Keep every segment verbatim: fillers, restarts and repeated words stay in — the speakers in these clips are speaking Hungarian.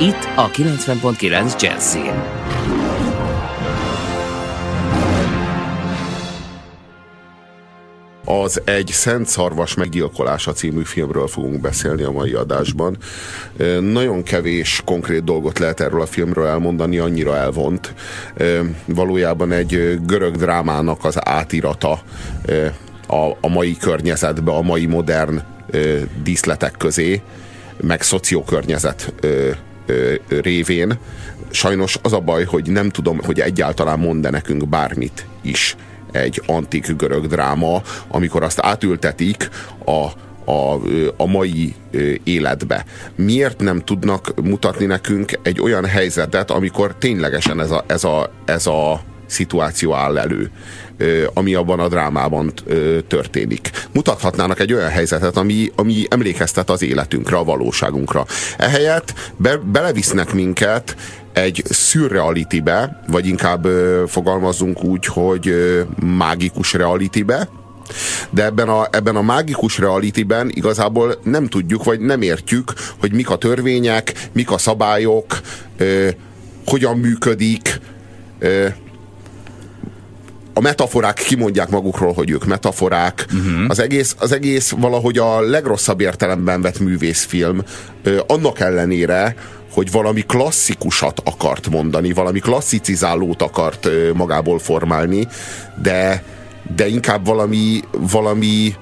Itt a kilencven pont kilenc Jazzin. Az Egy szent szarvas meggyilkolása című filmről fogunk beszélni a mai adásban. Nagyon kevés konkrét dolgot lehet erről a filmről elmondani, annyira elvont. Valójában egy görög drámának az átirata a mai környezetbe, a mai modern díszletek közé, meg szociokörnyezet révén. Sajnos az a baj, hogy nem tudom, hogy egyáltalán mond-e nekünk bármit is egy antik görög dráma, amikor azt átültetik a, a, a mai életbe. Miért nem tudnak mutatni nekünk egy olyan helyzetet, amikor ténylegesen ez a, ez a, ez a szituáció áll elő, ami abban a drámában történik. Mutathatnának egy olyan helyzetet, ami, ami emlékeztet az életünkre, a valóságunkra. Ehelyett be, belevisznek minket egy szürrealitybe, vagy inkább fogalmazzunk úgy, hogy mágikus realitybe, de ebben a, ebben a mágikus realityben igazából nem tudjuk, vagy nem értjük, hogy mik a törvények, mik a szabályok, hogyan működik. A metaforák kimondják magukról, hogy ők metaforák. Uh-huh. Az egész, az egész valahogy a legrosszabb értelemben vett művészfilm, annak ellenére, hogy valami klasszikusat akart mondani, valami klasszicizálót akart magából formálni, de, de inkább valami, valami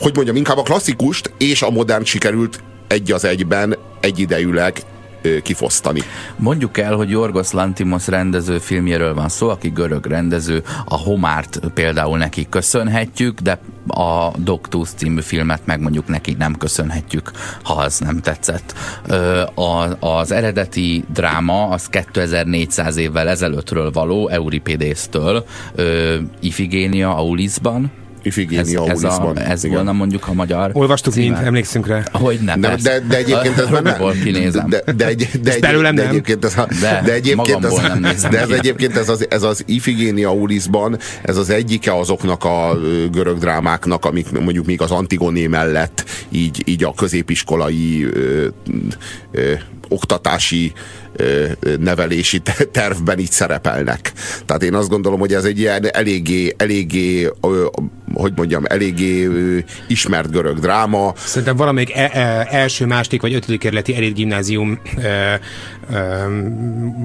hogy mondjam, inkább a klasszikust és a modern sikerült egy az egyben, egyidejűleg kifosztani. Mondjuk el, hogy Yorgos Lanthimos rendező filmjéről van szó, aki görög rendező, a Homárt például neki köszönhetjük, de a Doctus című filmet meg mondjuk neki nem köszönhetjük, ha az nem tetszett. Az eredeti dráma az kétezer-négyszáz évvel ezelőttről való, Euripidésztől, Ifigénia Auliszban. Ifigénia Auliszban. Ez, a, ez volna mondjuk a magyar... Olvastuk címen. Mind, emlékszünk rá. Hogy nem, de, de, de egyébként ez már nem... kinézem. De, de, de, egy, de, belőlem de egyébként ez a, de, de egyébként ez, nem nézem. De ez egyébként ez az, ez az Ifigénia Auliszban, ez az egyike azoknak a görög drámáknak, amik mondjuk még az Antigoné mellett így, így a középiskolai ö, ö, oktatási nevelési tervben itt szerepelnek. Tehát én azt gondolom, hogy ez egy ilyen eléggé, eléggé hogy mondjam, eléggé ismert görög dráma. Szerintem valamelyik első, második vagy ötödik kerületi elit gimnázium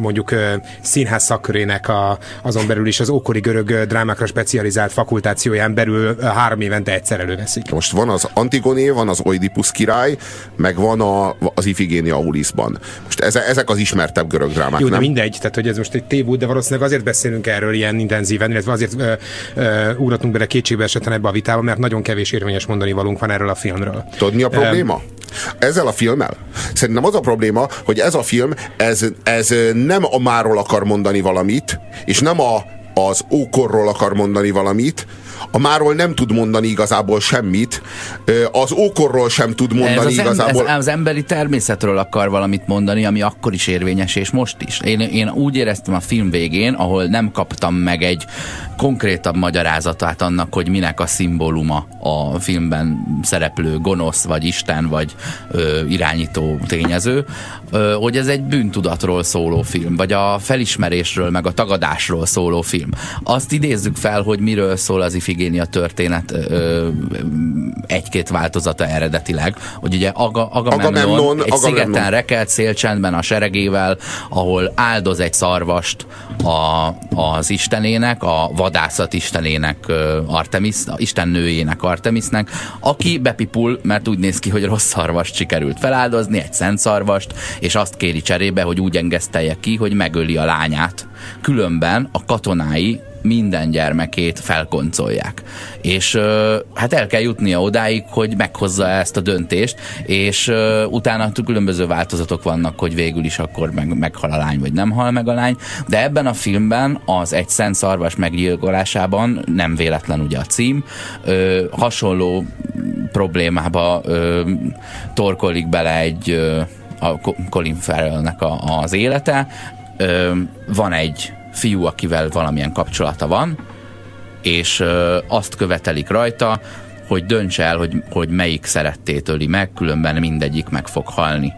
mondjuk színház szakkörének a, azon belül is az ókori görög drámákra specializált fakultációján belül három évente egyszer előveszik. Most van az Antigoné, van az Oidipusz király, meg van a, az Ifigénia Auliszban. Most eze, ezek az ismertebb görög drámák. Jó, de nem? Mindegy, tehát hogy ez most egy tévút, de valószínűleg azért beszélünk erről ilyen intenzíven, illetve azért ö, ö, ugratunk bele kétségbe esetlen ebbe a vitába, mert nagyon kevés érvényes mondani valónk van erről a filmről. Tudod, mi a probléma? Um, Ezzel a filmmel? Szerintem az a probléma, hogy ez a film, ez, ez nem a máról akar mondani valamit, és nem a, az ókorról akar mondani valamit. A máról nem tud mondani igazából semmit, az ókorról sem tud mondani ez az igazából. Em, ez az emberi természetről akar valamit mondani, ami akkor is érvényes, és most is. Én, én úgy éreztem a film végén, ahol nem kaptam meg egy konkrétabb magyarázatát annak, hogy minek a szimbóluma a filmben szereplő gonosz, vagy isten, vagy ö, irányító tényező, ö, hogy ez egy bűntudatról szóló film, vagy a felismerésről, meg a tagadásról szóló film. Azt idézzük fel, hogy miről szól az Ifigénia történet egy-két változata eredetileg, hogy ugye Aga, Agamemnon egy szigeten rekelt szélcsendben a seregével, ahol áldoz egy szarvast a, az istenének, a vadászat istenének, Artemis, istennőjének, Artemisnek, aki bepipul, mert úgy néz ki, hogy rossz szarvast sikerült feláldozni, egy szent szarvast, és azt kéri cserébe, hogy úgy engesztelje ki, hogy megöli a lányát. Különben a katonái minden gyermekét felkoncolják. És hát el kell jutnia odáig, hogy meghozza ezt a döntést, és utána különböző változatok vannak, hogy végül is akkor meg, meghal a lány, vagy nem hal meg a lány, de ebben a filmben az egy szent szarvas meggyilkolásában, nem véletlen ugye a cím, ö, hasonló problémába ö, torkolik bele egy ö, a Colin Farrellnek a, az élete. Ö, van egy fiú, akivel valamilyen kapcsolata van, és ö, azt követelik rajta, hogy dönts el, hogy, hogy melyik szerettét öli meg, különben mindegyik meg fog halni.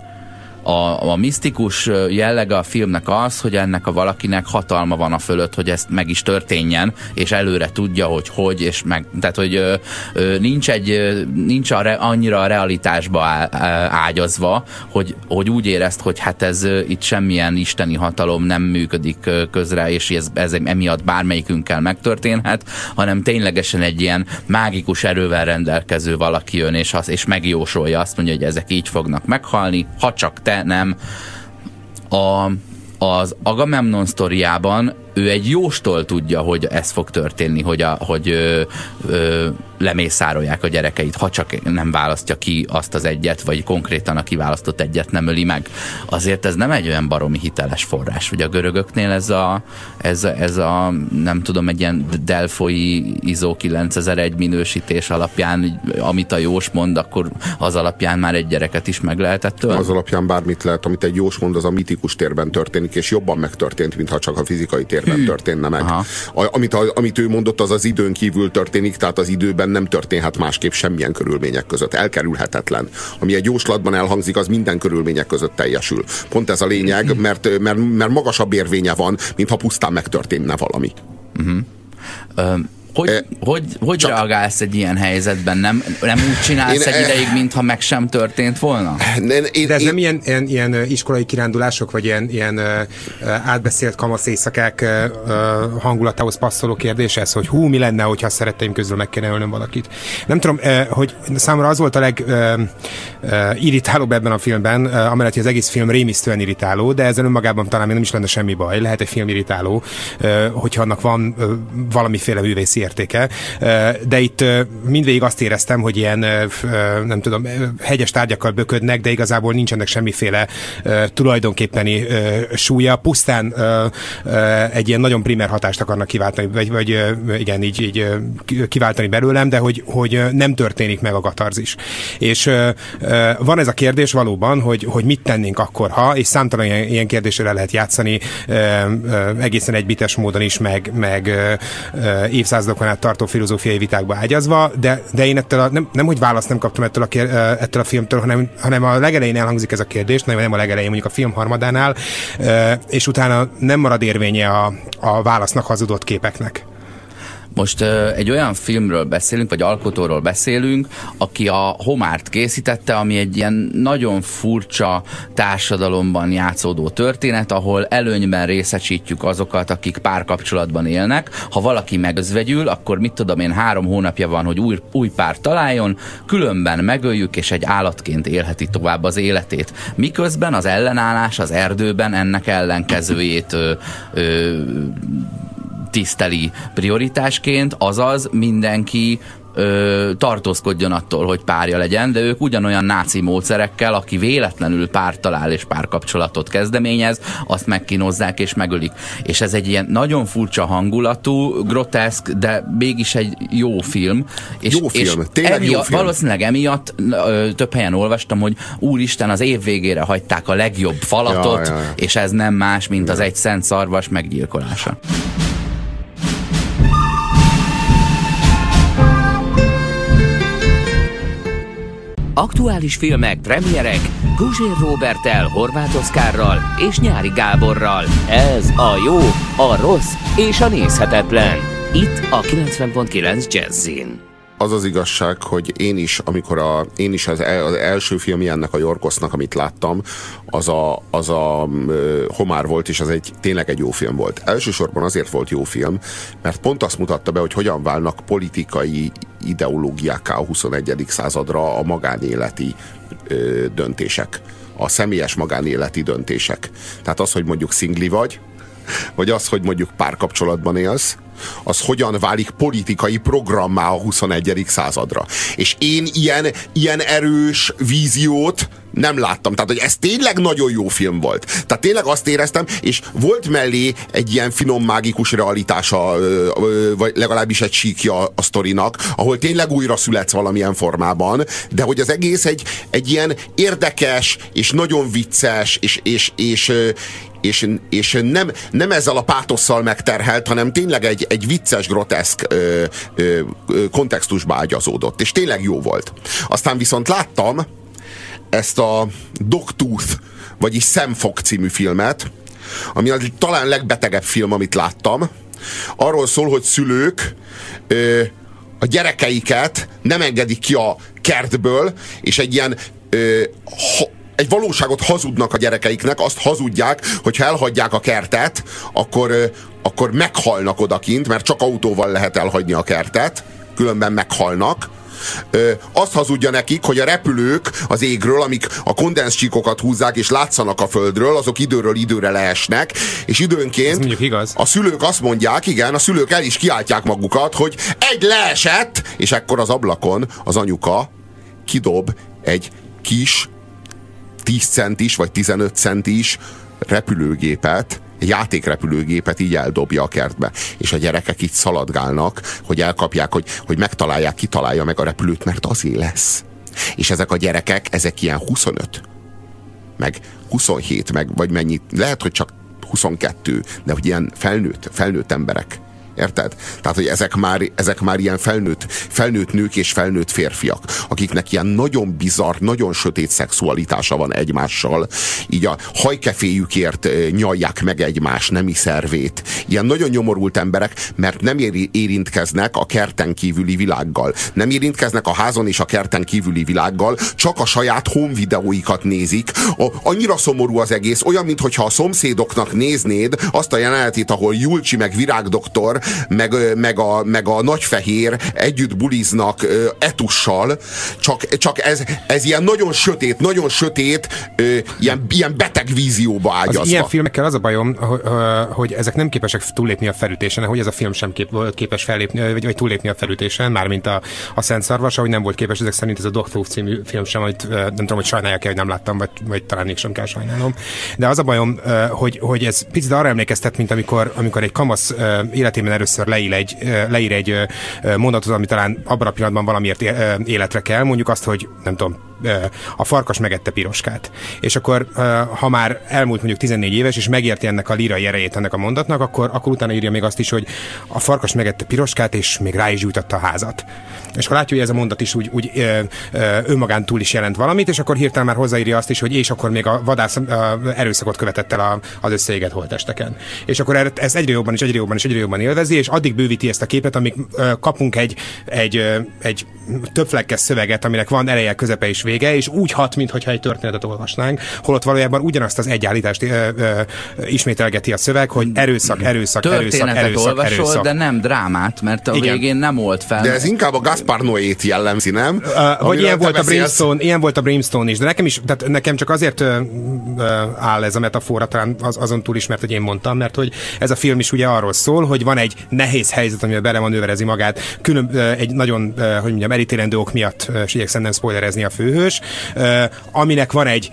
A, a misztikus jellege a filmnek az, hogy ennek a valakinek hatalma van a fölött, hogy ezt meg is történjen, és előre tudja, hogy hogy, és meg, tehát, hogy ö, ö, nincs, egy, nincs a re, annyira a realitásba á, ágyazva, hogy, hogy úgy érezt, hogy hát ez itt semmilyen isteni hatalom nem működik közre, és ez, ez emiatt bármelyikünkkel megtörténhet, hanem ténylegesen egy ilyen mágikus erővel rendelkező valaki jön, és, az, és megjósolja, azt mondja, hogy ezek így fognak meghalni, ha csak te nem. A, az Agamemnon sztoriában ő egy jóstól tudja, hogy ez fog történni, hogy, a, hogy ö, ö, lemészárolják a gyerekeit, ha csak nem választja ki azt az egyet, vagy konkrétan a kiválasztott egyet nem öli meg. Azért ez nem egy olyan baromi hiteles forrás, hogy a görögöknél ez a, ez a, ez a nem tudom, egy ilyen delfoi izó kilencezer-egy minősítés alapján, amit a jós mond, akkor az alapján már egy gyereket is meg lehetett tőle? Az alapján bármit lehet, amit egy jós mond, az a mitikus térben történik, és jobban megtörtént, mintha csak a fizikai térben nem történne meg. A, amit, a, amit ő mondott, az az időn kívül történik, tehát az időben nem történhet másképp semmilyen körülmények között. Elkerülhetetlen. Ami egy jóslatban elhangzik, az minden körülmények között teljesül. Pont ez a lényeg, mert, mert, mert magasabb érvénye van, mintha pusztán megtörténne valami. Uh-huh. Um. Hogy, e, hogy, hogy csak... reagálsz egy ilyen helyzetben? Nem, nem úgy csinálsz én, egy ideig, mintha meg sem történt volna? Én, én, De ez én... nem ilyen, ilyen, ilyen iskolai kirándulások, vagy ilyen, ilyen átbeszélt kamasz éjszakák hangulatához passzoló kérdés ez, hogy hú, mi lenne, hogyha a szeretteim közül meg kéne ölnöm valakit. Nem tudom, hogy számomra az volt a legirritálóbb ebben a filmben, amellett, hogy az egész film rémisztően irritáló, de ezen önmagában talán még nem is lenne semmi baj. Lehet egy film irritáló, hogyha annak van valamiféle művészi értéke, de itt mindvégig azt éreztem, hogy ilyen nem tudom, hegyes tárgyakkal böködnek, de igazából nincsenek semmiféle tulajdonképpeni súlya, pusztán egy ilyen nagyon primer hatást akarnak kiváltani, vagy, vagy igen, így, így kiváltani belőlem, de hogy, hogy nem történik meg a katarzis. És van ez a kérdés valóban, hogy, hogy mit tennénk akkor, ha, és számtalan ilyen kérdésre lehet játszani egészen egybites módon is, meg, meg évszázadokon át tartó filozófiai vitákba ágyazva, de, de én ettől a, nem, nem hogy választ nem kaptam ettől a, kér, ettől a filmtől, hanem, hanem a legelején elhangzik ez a kérdés, nem, nem a legelején, mondjuk a film harmadánál, és utána nem marad érvénye a, a válasznak hazudott képeknek. Most egy olyan filmről beszélünk, vagy alkotóról beszélünk, aki a Homárt készítette, ami egy ilyen nagyon furcsa társadalomban játszódó történet, ahol előnyben részesítjük azokat, akik párkapcsolatban élnek. Ha valaki megözvegyül, akkor mit tudom én, három hónapja van, hogy új, új párt találjon, különben megöljük, és egy állatként élheti tovább az életét. Miközben az ellenállás az erdőben ennek ellenkezőjét ö, ö, tiszteli prioritásként, azaz mindenki ö, tartózkodjon attól, hogy párja legyen, de ők ugyanolyan náci módszerekkel, aki véletlenül párt talál és párkapcsolatot kezdeményez, azt megkínozzák és megölik. És ez egy ilyen nagyon furcsa hangulatú, groteszk, de mégis egy jó film. És, jó film, és tényleg emiatt, jó film. Valószínűleg emiatt ö, több helyen olvastam, hogy úristen, az év végére hagyták a legjobb falatot, ja, ja, ja. És ez nem más, mint ja. az egy szent szarvas meggyilkolása. Aktuális filmek, premierek, Guzsér Róberttel, Horváth Oszkárral és Nyári Gáborral. Ez a jó, a rossz és a nézhetetlen. Itt a kilencven pont kilenc Jazzin. Az az igazság, hogy én is, amikor a, én is az, el, az első filmje ennek a Yorgosnak, amit láttam, az a, az a ö, Homár volt, és az egy, tényleg egy jó film volt. Elsősorban azért volt jó film, mert pont azt mutatta be, hogy hogyan válnak politikai ideológiákká a huszonegyedik századra a magánéleti ö, döntések, a személyes magánéleti döntések. Tehát az, hogy mondjuk szingli vagy, vagy az, hogy mondjuk párkapcsolatban élsz, az hogyan válik politikai programmá a huszonegyedik századra. És én ilyen, ilyen erős víziót nem láttam. Tehát, hogy ez tényleg nagyon jó film volt. Tehát tényleg azt éreztem, és volt mellé egy ilyen finom, mágikus realitása, vagy legalábbis egy síkja a sztorinak, ahol tényleg újra születsz valamilyen formában, de hogy az egész egy, egy ilyen érdekes, és nagyon vicces, és, és, és, és, és nem, nem ezzel a pátosszal megterhelt, hanem tényleg egy, egy vicces, groteszk ö, ö, kontextusba ágyazódott. És tényleg jó volt. Aztán viszont láttam ezt a Dogtooth, vagyis Szemfog című filmet, ami az talán legbetegebb film, amit láttam. Arról szól, hogy szülők ö, a gyerekeiket nem engedik ki a kertből, és egy ilyen ö, ha, egy valóságot hazudnak a gyerekeiknek, azt hazudják, hogy ha elhagyják a kertet, akkor, ö, akkor meghalnak odakint, mert csak autóval lehet elhagyni a kertet, különben meghalnak. Ö, azt hazudja nekik, hogy a repülők az égről, amik a kondenszcsíkokat húzzák és látszanak a földről, azok időről időre leesnek, és időnként a szülők azt mondják, igen, a szülők el is kiáltják magukat, hogy egy leesett, és ekkor az ablakon az anyuka kidob egy kis tíz centis vagy tizenöt centis repülőgépet, játékrepülőgépet így eldobja a kertbe. És a gyerekek itt szaladgálnak, hogy elkapják, hogy, hogy megtalálják, kitalálja meg a repülőt, mert azé lesz. És ezek a gyerekek, ezek ilyen huszonöt, meg huszonhét, meg vagy mennyit, lehet, hogy csak huszonkettő, de hogy ilyen felnőtt, felnőtt emberek. Érted? Tehát, hogy ezek már, ezek már ilyen felnőtt, felnőtt nők és felnőtt férfiak, akiknek ilyen nagyon bizarr, nagyon sötét szexualitása van egymással, így a hajkeféjükért nyalják meg egymás nemi szervét. Ilyen nagyon nyomorult emberek, mert nem érintkeznek a kerten kívüli világgal. Nem érintkeznek a házon és a kerten kívüli világgal, csak a saját home videóikat nézik. A, annyira szomorú az egész, olyan, mintha a szomszédoknak néznéd azt a jelenetét, ahol Julcsi meg Virágdoktor Meg, meg, a, meg a nagyfehér együtt buliznak ö, etussal, csak, csak ez, ez ilyen nagyon sötét, nagyon sötét, ö, ilyen, ilyen beteg vízióba ágyazva. Az ilyen filmekkel az a bajom, hogy, hogy ezek nem képesek túllépni a felütésen, ahogy ez a film sem kép, képes fellépni, vagy, vagy túllépni a felütésen, mármint a, a Szent Szarvas, ahogy nem volt képes, ezek szerint ez a Dogtooth című film sem, hogy nem tudom, hogy sajnálják-e, hogy nem láttam, vagy, vagy talán még sem kell sajnálnom. De az a bajom, hogy, hogy ez picit arra emlékeztet, mint amikor, amikor egy kamasz életében először leír egy, leír egy mondatot, ami talán abban a pillanatban valamiért életre kell, mondjuk azt, hogy nem tudom, a farkas megette piroskát. És akkor, ha már elmúlt mondjuk tizennégy éves, és megérti ennek a lírai erejét ennek a mondatnak, akkor, akkor utána írja még azt is, hogy a farkas megette piroskát, és még rá is gyújtotta a házat. És akkor látja, hogy ez a mondat is úgy, úgy ö, ö, önmagán túl is jelent valamit, és akkor hirtelen már hozzáírja azt is, hogy és akkor még a vadász a erőszakot követett el a, az összeégett holttesteken. És akkor ez egyre jobban és egyre jobban és egyre jobban élvezi, és addig bővíti ezt a képet, amíg ö, kapunk egy, egy, ö, egy többflekkes szöveget, aminek van ereje, közepe és vége, és úgy hat, mintha egy történetet olvasnánk, holott valójában ugyanazt az egy állítást ö, ö, ismételgeti a szöveg, hogy erőszak, erőszak, erőszak, erőszak, olvasol, erőszak. De nem drámát, mert a igen. végén nem old fel. De ez inkább a Gaspar Noé-t jellemzi, nem? Uh, vagy ilyen volt, a Brimstone, ilyen volt a Brimstone is, de nekem is, tehát nekem csak azért ö, ö, áll ez a metafora, talán az, azon túl is, mert hogy én mondtam, mert hogy ez a film is ugye arról szól, hogy van egy nehéz helyzet, amivel belemanőverezi magát, külön, ö, egy nagyon, ö, hogy mondjam, elítélendő ok miatt, és igyekszem nem spoilerezni a főhős, ö, aminek van egy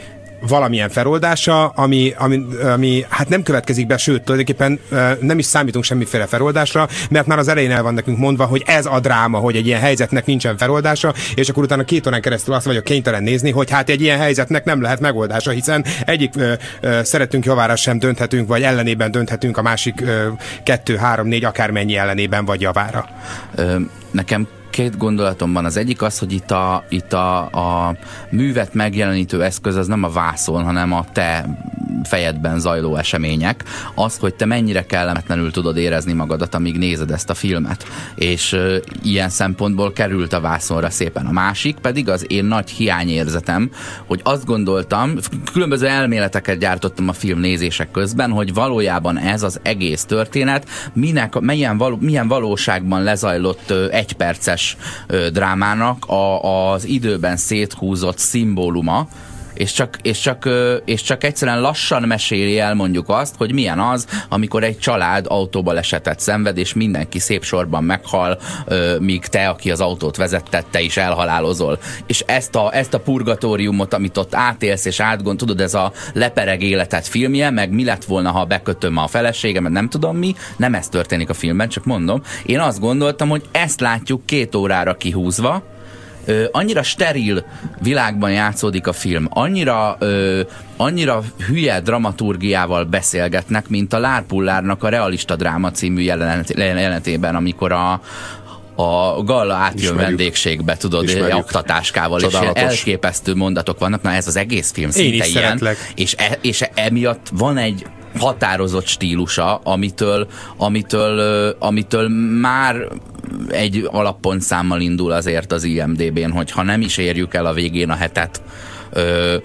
valamilyen feloldása, ami, ami, ami hát nem következik be, sőt, tulajdonképpen nem is számítunk semmiféle feloldásra, mert már az elején el van nekünk mondva, hogy ez a dráma, hogy egy ilyen helyzetnek nincsen feloldása, és akkor utána két órán keresztül azt vagyok kénytelen nézni, hogy hát egy ilyen helyzetnek nem lehet megoldása, hiszen egyik ö, ö, szeretünk javára sem dönthetünk, vagy ellenében dönthetünk, a másik ö, kettő, három, négy, akármennyi ellenében vagy javára. Ö, nekem két gondolatom van. Az egyik az, hogy itt a, itt a, a művet megjelenítő eszköz az nem a vászon, hanem a te fejedben zajló események. Az, hogy te mennyire kellemetlenül tudod érezni magadat, amíg nézed ezt a filmet. És ö, ilyen szempontból került a vászonra szépen. A másik pedig az én nagy hiányérzetem, hogy azt gondoltam, különböző elméleteket gyártottam a film nézések közben, hogy valójában ez az egész történet minek, milyen, való, milyen valóságban lezajlott ö, egy perces drámának a, az időben széthúzott szimbóluma, és csak, és, csak, és csak egyszerűen lassan meséli el mondjuk azt, hogy milyen az, amikor egy család autóbalesetet szenved, és mindenki szép sorban meghal, míg te, aki az autót vezettette, is elhalálozol. És ezt a, ezt a purgatóriumot, amit ott átélsz és átgond, tudod, ez a lepereg életet filmje, meg mi lett volna, ha bekötöm a feleségemet, nem tudom mi, nem ez történik a filmben, csak mondom. Én azt gondoltam, hogy ezt látjuk két órára kihúzva, Ö, annyira steril világban játszódik a film, annyira, ö, annyira hülye dramaturgiával beszélgetnek, mint a Lárpullárnak a Realista Dráma című jelenet, jelenetében, amikor a a Galla átjön vendégségbe, tudod, aktatáskával, és elképesztő mondatok vannak. Na, ez az egész film szinte ilyen. És, e, és emiatt van egy határozott stílusa, amitől, amitől, amitől már egy alappontszámmal indul azért az I M D B-n, hogy ha nem is érjük el a végén a hetet, ö,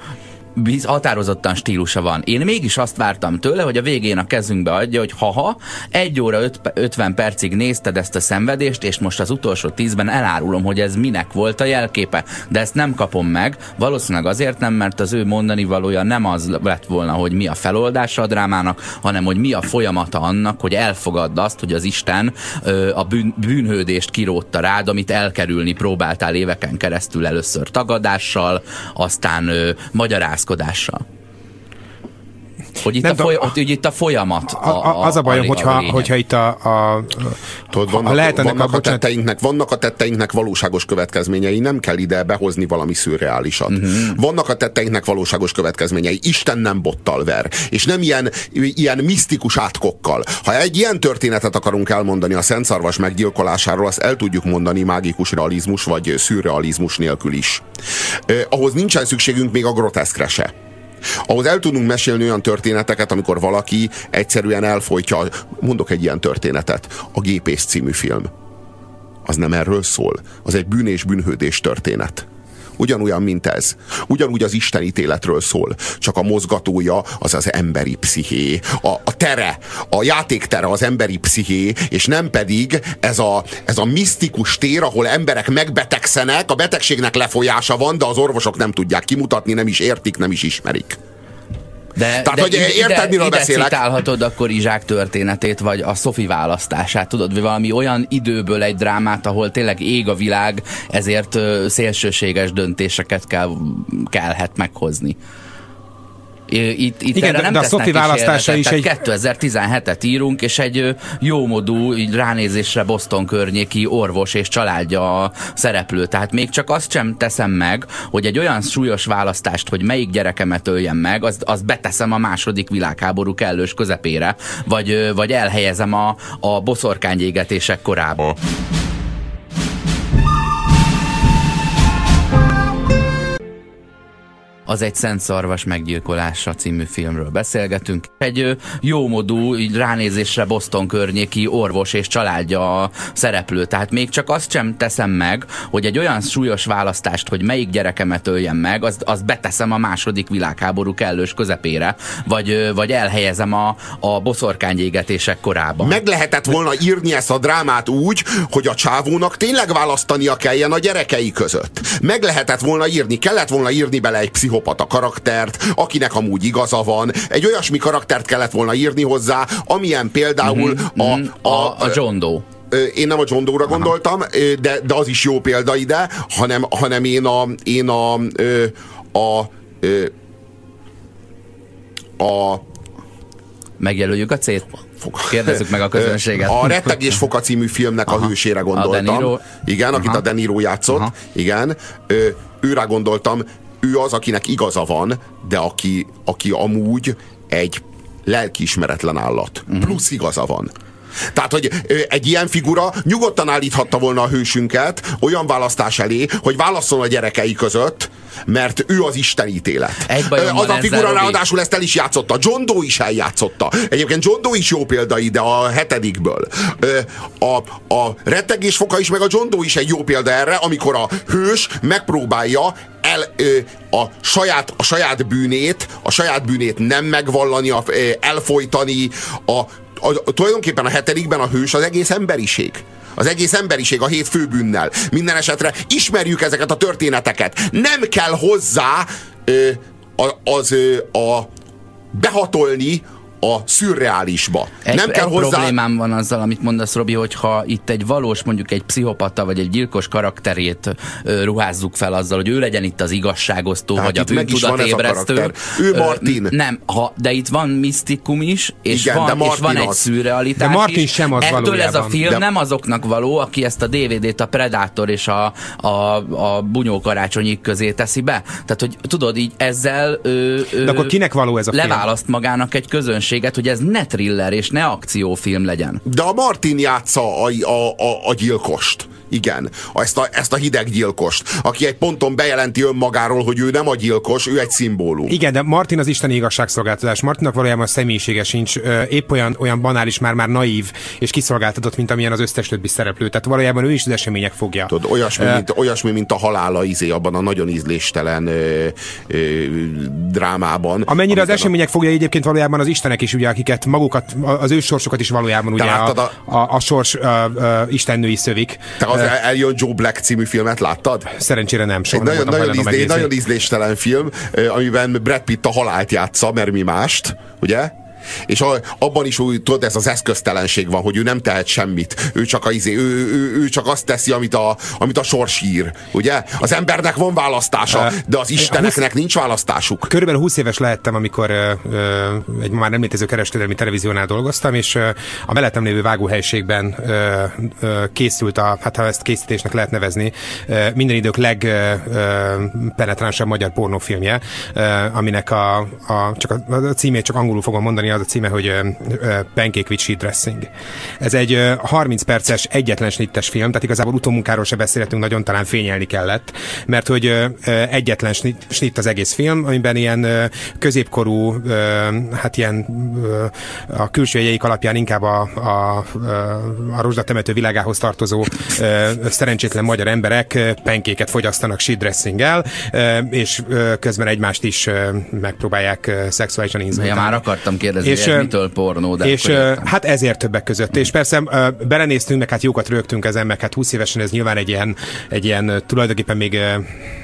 biz, határozottan stílusa van. Én mégis azt vártam tőle, hogy a végén a kezünkbe adja, hogy haha, egy óra ötven percig nézted ezt a szenvedést, és most az utolsó tízben elárulom, hogy ez minek volt a jelképe. De ezt nem kapom meg, valószínűleg azért nem, mert az ő mondani valója nem az lett volna, hogy mi a feloldása a drámának, hanem hogy mi a folyamata annak, hogy elfogadd azt, hogy az Isten ö, a bűn, bűnhődést kirótta rád, amit elkerülni próbáltál éveken keresztül, először tagadással, aztán ö, magyaráztatással, hogy itt, a, foly- a, hogy itt a folyamat. A, a, az a bajom, a, hogyha, a hogyha itt a, a, Tudod, vannak, a, vannak, a, a bocsánat... tetteinknek, vannak a tetteinknek valóságos következményei, nem kell ide behozni valami szürreálisat. Mm-hmm. Vannak a tetteinknek valóságos következményei. Isten nem bottal ver, és nem ilyen, ilyen misztikus átkokkal. Ha egy ilyen történetet akarunk elmondani a Szent Szarvas meggyilkolásáról, azt el tudjuk mondani mágikus realizmus vagy szürrealizmus nélkül is. Eh, ahhoz nincsen szükségünk még a groteszkre se. Ahhoz el tudunk mesélni olyan történeteket, amikor valaki egyszerűen elfolytja. Mondok egy ilyen történetet. A Gépész című film. Az nem erről szól. Az egy bűn és bűnhődés történet. Ugyanolyan, mint ez. Ugyanúgy az Isten ítéletről szól. Csak a mozgatója az az emberi psziché. A, a tere, a játéktere az emberi psziché, és nem pedig ez a, ez a misztikus tér, ahol emberek megbetegszenek, a betegségnek lefolyása van, de az orvosok nem tudják kimutatni, nem is értik, nem is ismerik. De, Tehát, de hogy ide, érted, miről ide beszélek? Citálhatod akkor Izsák történetét, vagy a Sophie választását, tudod, vagy valami olyan időből egy drámát, ahol tényleg ég a világ, ezért szélsőséges döntéseket kell, kellhet meghozni. Itt, itt igen, de, nem de a Sophie választása is egy... kétezer-tizenhetet írunk, és egy jómodú, így ránézésre Boston környéki orvos és családja a szereplő. Tehát még csak azt sem teszem meg, hogy egy olyan súlyos választást, hogy melyik gyerekemet öljem meg, azt az beteszem a második világháború kellős közepére, vagy, vagy elhelyezem a, a boszorkányégetések korába. Az egy Szent Szarvas meggyilkolása című filmről beszélgetünk. Egy jómodú, így ránézésre Boston környéki orvos és családja a szereplő. Tehát még csak azt sem teszem meg, hogy egy olyan súlyos választást, hogy melyik gyerekemet öljem meg, azt az beteszem a második világháború kellős közepére, vagy, vagy elhelyezem a, a boszorkányégetések korába. Meg lehetett volna írni ezt a drámát úgy, hogy a csávónak tényleg választania kelljen a gyerekei között. Meg lehetett volna írni, kellett volna írni bele egy pszichopata a karaktert, akinek amúgy igaza van. Egy olyasmi karaktert kellett volna írni hozzá, amilyen például mm-hmm. a, a, a, a John Doe. Én nem a John Doe-ra gondoltam, de, de az is jó példa ide, hanem, hanem én a én a a, a, a megjelöljük a célt. Kérdezzük meg a közönséget. A Rettegés foka című filmnek aha. a hősére gondoltam. A igen, aha. akit a De Niro játszott. Aha. Igen. Őre gondoltam. Ő az, akinek igaza van, de aki, aki amúgy egy lelkiismeretlen állat. Uh-huh. Plusz igaza van. Tehát, hogy egy ilyen figura nyugodtan állíthatta volna a hősünket olyan választás elé, hogy válasszon a gyerekei között, mert ő az Isten ítélet. Az a figura ráadásul ezt el is játszotta. John Doe is eljátszotta. Egyébként John Doe is jó példa ide a hetedikből. A, a Rettegés foka is, meg a John Doe is egy jó példa erre, amikor a hős megpróbálja el, a, saját, a saját bűnét, a saját bűnét nem megvallani, elfojtani a A, tulajdonképpen a hetedikben a hős az egész emberiség. Az egész emberiség a hét főbűnnel. Minden esetre ismerjük ezeket a történeteket. Nem kell hozzá ö, a, az a behatolni a szürreálisba. Egy, nem kell egy hozzá... problémám van azzal, amit mondasz, Robi, hogyha itt egy valós, mondjuk egy pszichopata vagy egy gyilkos karakterét ö, ruházzuk fel azzal, hogy ő legyen itt az igazságosztó, tehát vagy a bűntudatébresztő. Ő Martin. Ö, nem, ha, de itt van misztikum is, és, igen, van, és van egy szürrealitás is. De Martin sem az valójában. Ettől ez a film de... nem azoknak való, aki ezt a dé vé dét a Predator és a, a, a Bunyókarácsonyig közé teszi be. Tehát, hogy tudod, így ezzel ö, ö, de akkor kinek való ez a leválaszt film? Magának egy közönség, hogy ez ne thriller és ne akciófilm legyen. De a Martin játsza a, a, a, a gyilkost. Igen. Ezt a, ezt a hideg gyilkost, aki egy ponton bejelenti önmagáról, hogy ő nem a gyilkos, ő egy szimbólum. Igen, de Martin az isteni igazságszolgáltatás. Martinnak valójában a személyisége sincs. Épp olyan, olyan banális, már-már naív és kiszolgáltatott, mint amilyen az összes többi szereplő. Tehát valójában ő is az események fogja. Tudod, olyasmi, uh, mint, olyasmi, mint a halála izé abban a nagyon ízléstelen ö, ö, drámában. Amennyire az események fogja, egyébként valójában az istenek is, ugye, akiket magukat, az ő sorsokat is valójában ugye a, a... A, a sors a, a istennői szövik. Eljön Joe Black című filmet láttad? Szerencsére nem, soha nem voltam hajlandó megnézni. Egy nagyon ízléstelen film, amiben Brad Pitt a halált játsza, mert mi mást, ugye? És a, abban is úgy, tudod, ez az eszköztelenség van, hogy ő nem tehet semmit. Ő csak, a, ő, ő, ő csak azt teszi, amit a, amit a sors ír, ugye? Az embernek van választása, de az isteneknek nincs választásuk. Körülbelül húsz éves lehettem, amikor egy már nem létező kereskedelmi televíziónál dolgoztam, és a mellettem lévő vágóhelyiségben készült a, hát ha ezt készítésnek lehet nevezni, minden idők legpenetránsabb magyar pornófilmje, aminek a, a, csak a, a címét csak angolul fogom mondani, az a címe, hogy uh, uh, Pancake with Sheet Dressing. Ez egy uh, harminc perces egyetlen snittes film, tehát igazából utómunkáról se beszélhetünk, nagyon talán fényelni kellett, mert hogy uh, egyetlen snitt, snitt az egész film, amiben ilyen uh, középkorú, uh, hát ilyen uh, a külső jegyeik alapján inkább a, a, a rozsdatemető világához tartozó uh, szerencsétlen magyar emberek uh, penkéket fogyasztanak sheet dressing-el, uh, és uh, közben egymást is uh, megpróbálják uh, szexuálisan inzultálni. Ja, már akartam kérdezni. Ez és, mitől pornó, de és hát ezért többek között. És persze belenéztünk, meg hát jókat rögtünk ezen, meg hát húsz évesen ez nyilván egy ilyen, egy ilyen tulajdonképpen még,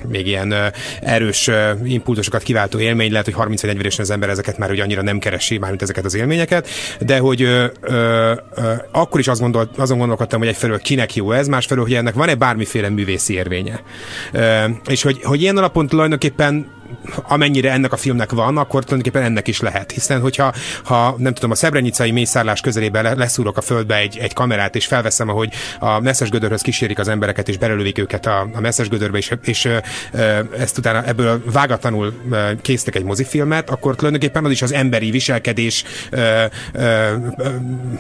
még ilyen erős impulzusokat kiváltó élmény, lehet, hogy harminc vagy negyven évesen az ember ezeket már ugye annyira nem keresi, mármint ezeket az élményeket, de hogy ö, ö, ö, akkor is azt gondol, azon gondolkodtam, hogy egyfelől kinek jó ez, másfelől, hogy ennek van-e bármiféle művészi érvénye. Ö, és hogy, hogy ilyen alapon tulajdonképpen amennyire ennek a filmnek van, akkor tulajdonképpen ennek is lehet. Hiszen, hogyha ha, nem tudom, a szebrenicai mészárlás közelében leszúrok a földbe egy, egy kamerát, és felveszem, ahogy a messzes gödörhöz kísérik az embereket, és belelövik őket a, a messzes gödörbe, és, és ezt utána ebből vágatlanul készítek egy mozifilmet, akkor tulajdonképpen az is az emberi viselkedés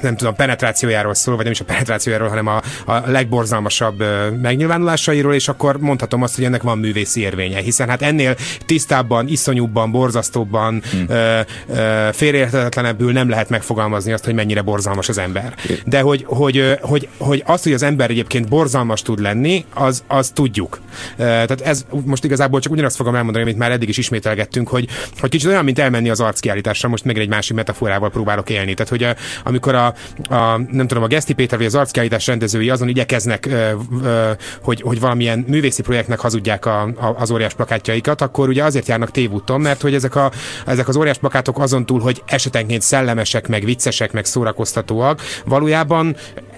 nem tudom, penetrációjáról szól, vagy nem is a penetrációjáról, hanem a, a legborzalmasabb megnyilvánulásairól, és akkor mondhatom azt, hogy ennek van művészi érvénye, hiszen hát ennél tisztábban, iszonyúbban, borzasztóbban, hmm. ö, ö, félreérthetetlenebbül nem lehet megfogalmazni azt, hogy mennyire borzalmas az ember. De hogy, hogy, hogy, hogy az, hogy az ember egyébként borzalmas tud lenni, az, az tudjuk. Ö, tehát ez most igazából csak ugyanazt fogom elmondani, amit már eddig is ismételgettünk, hogy, hogy kicsit olyan, mint elmenni az arckiállításra, most megint egy másik metaforával próbálok élni. Tehát, hogy a, amikor a, a, nem tudom, a Geszti Péter vagy az arckiállítás rendezői azon igyekeznek, ö, ö, hogy, hogy valamilyen művészi projektnek hazudják a, a, az óriás plakátjaikat, akkor ugye azért járnak tévúton, mert hogy ezek, a, ezek az óriás plakátok azon túl, hogy esetenként szellemesek, meg viccesek, meg szórakoztatóak, valójában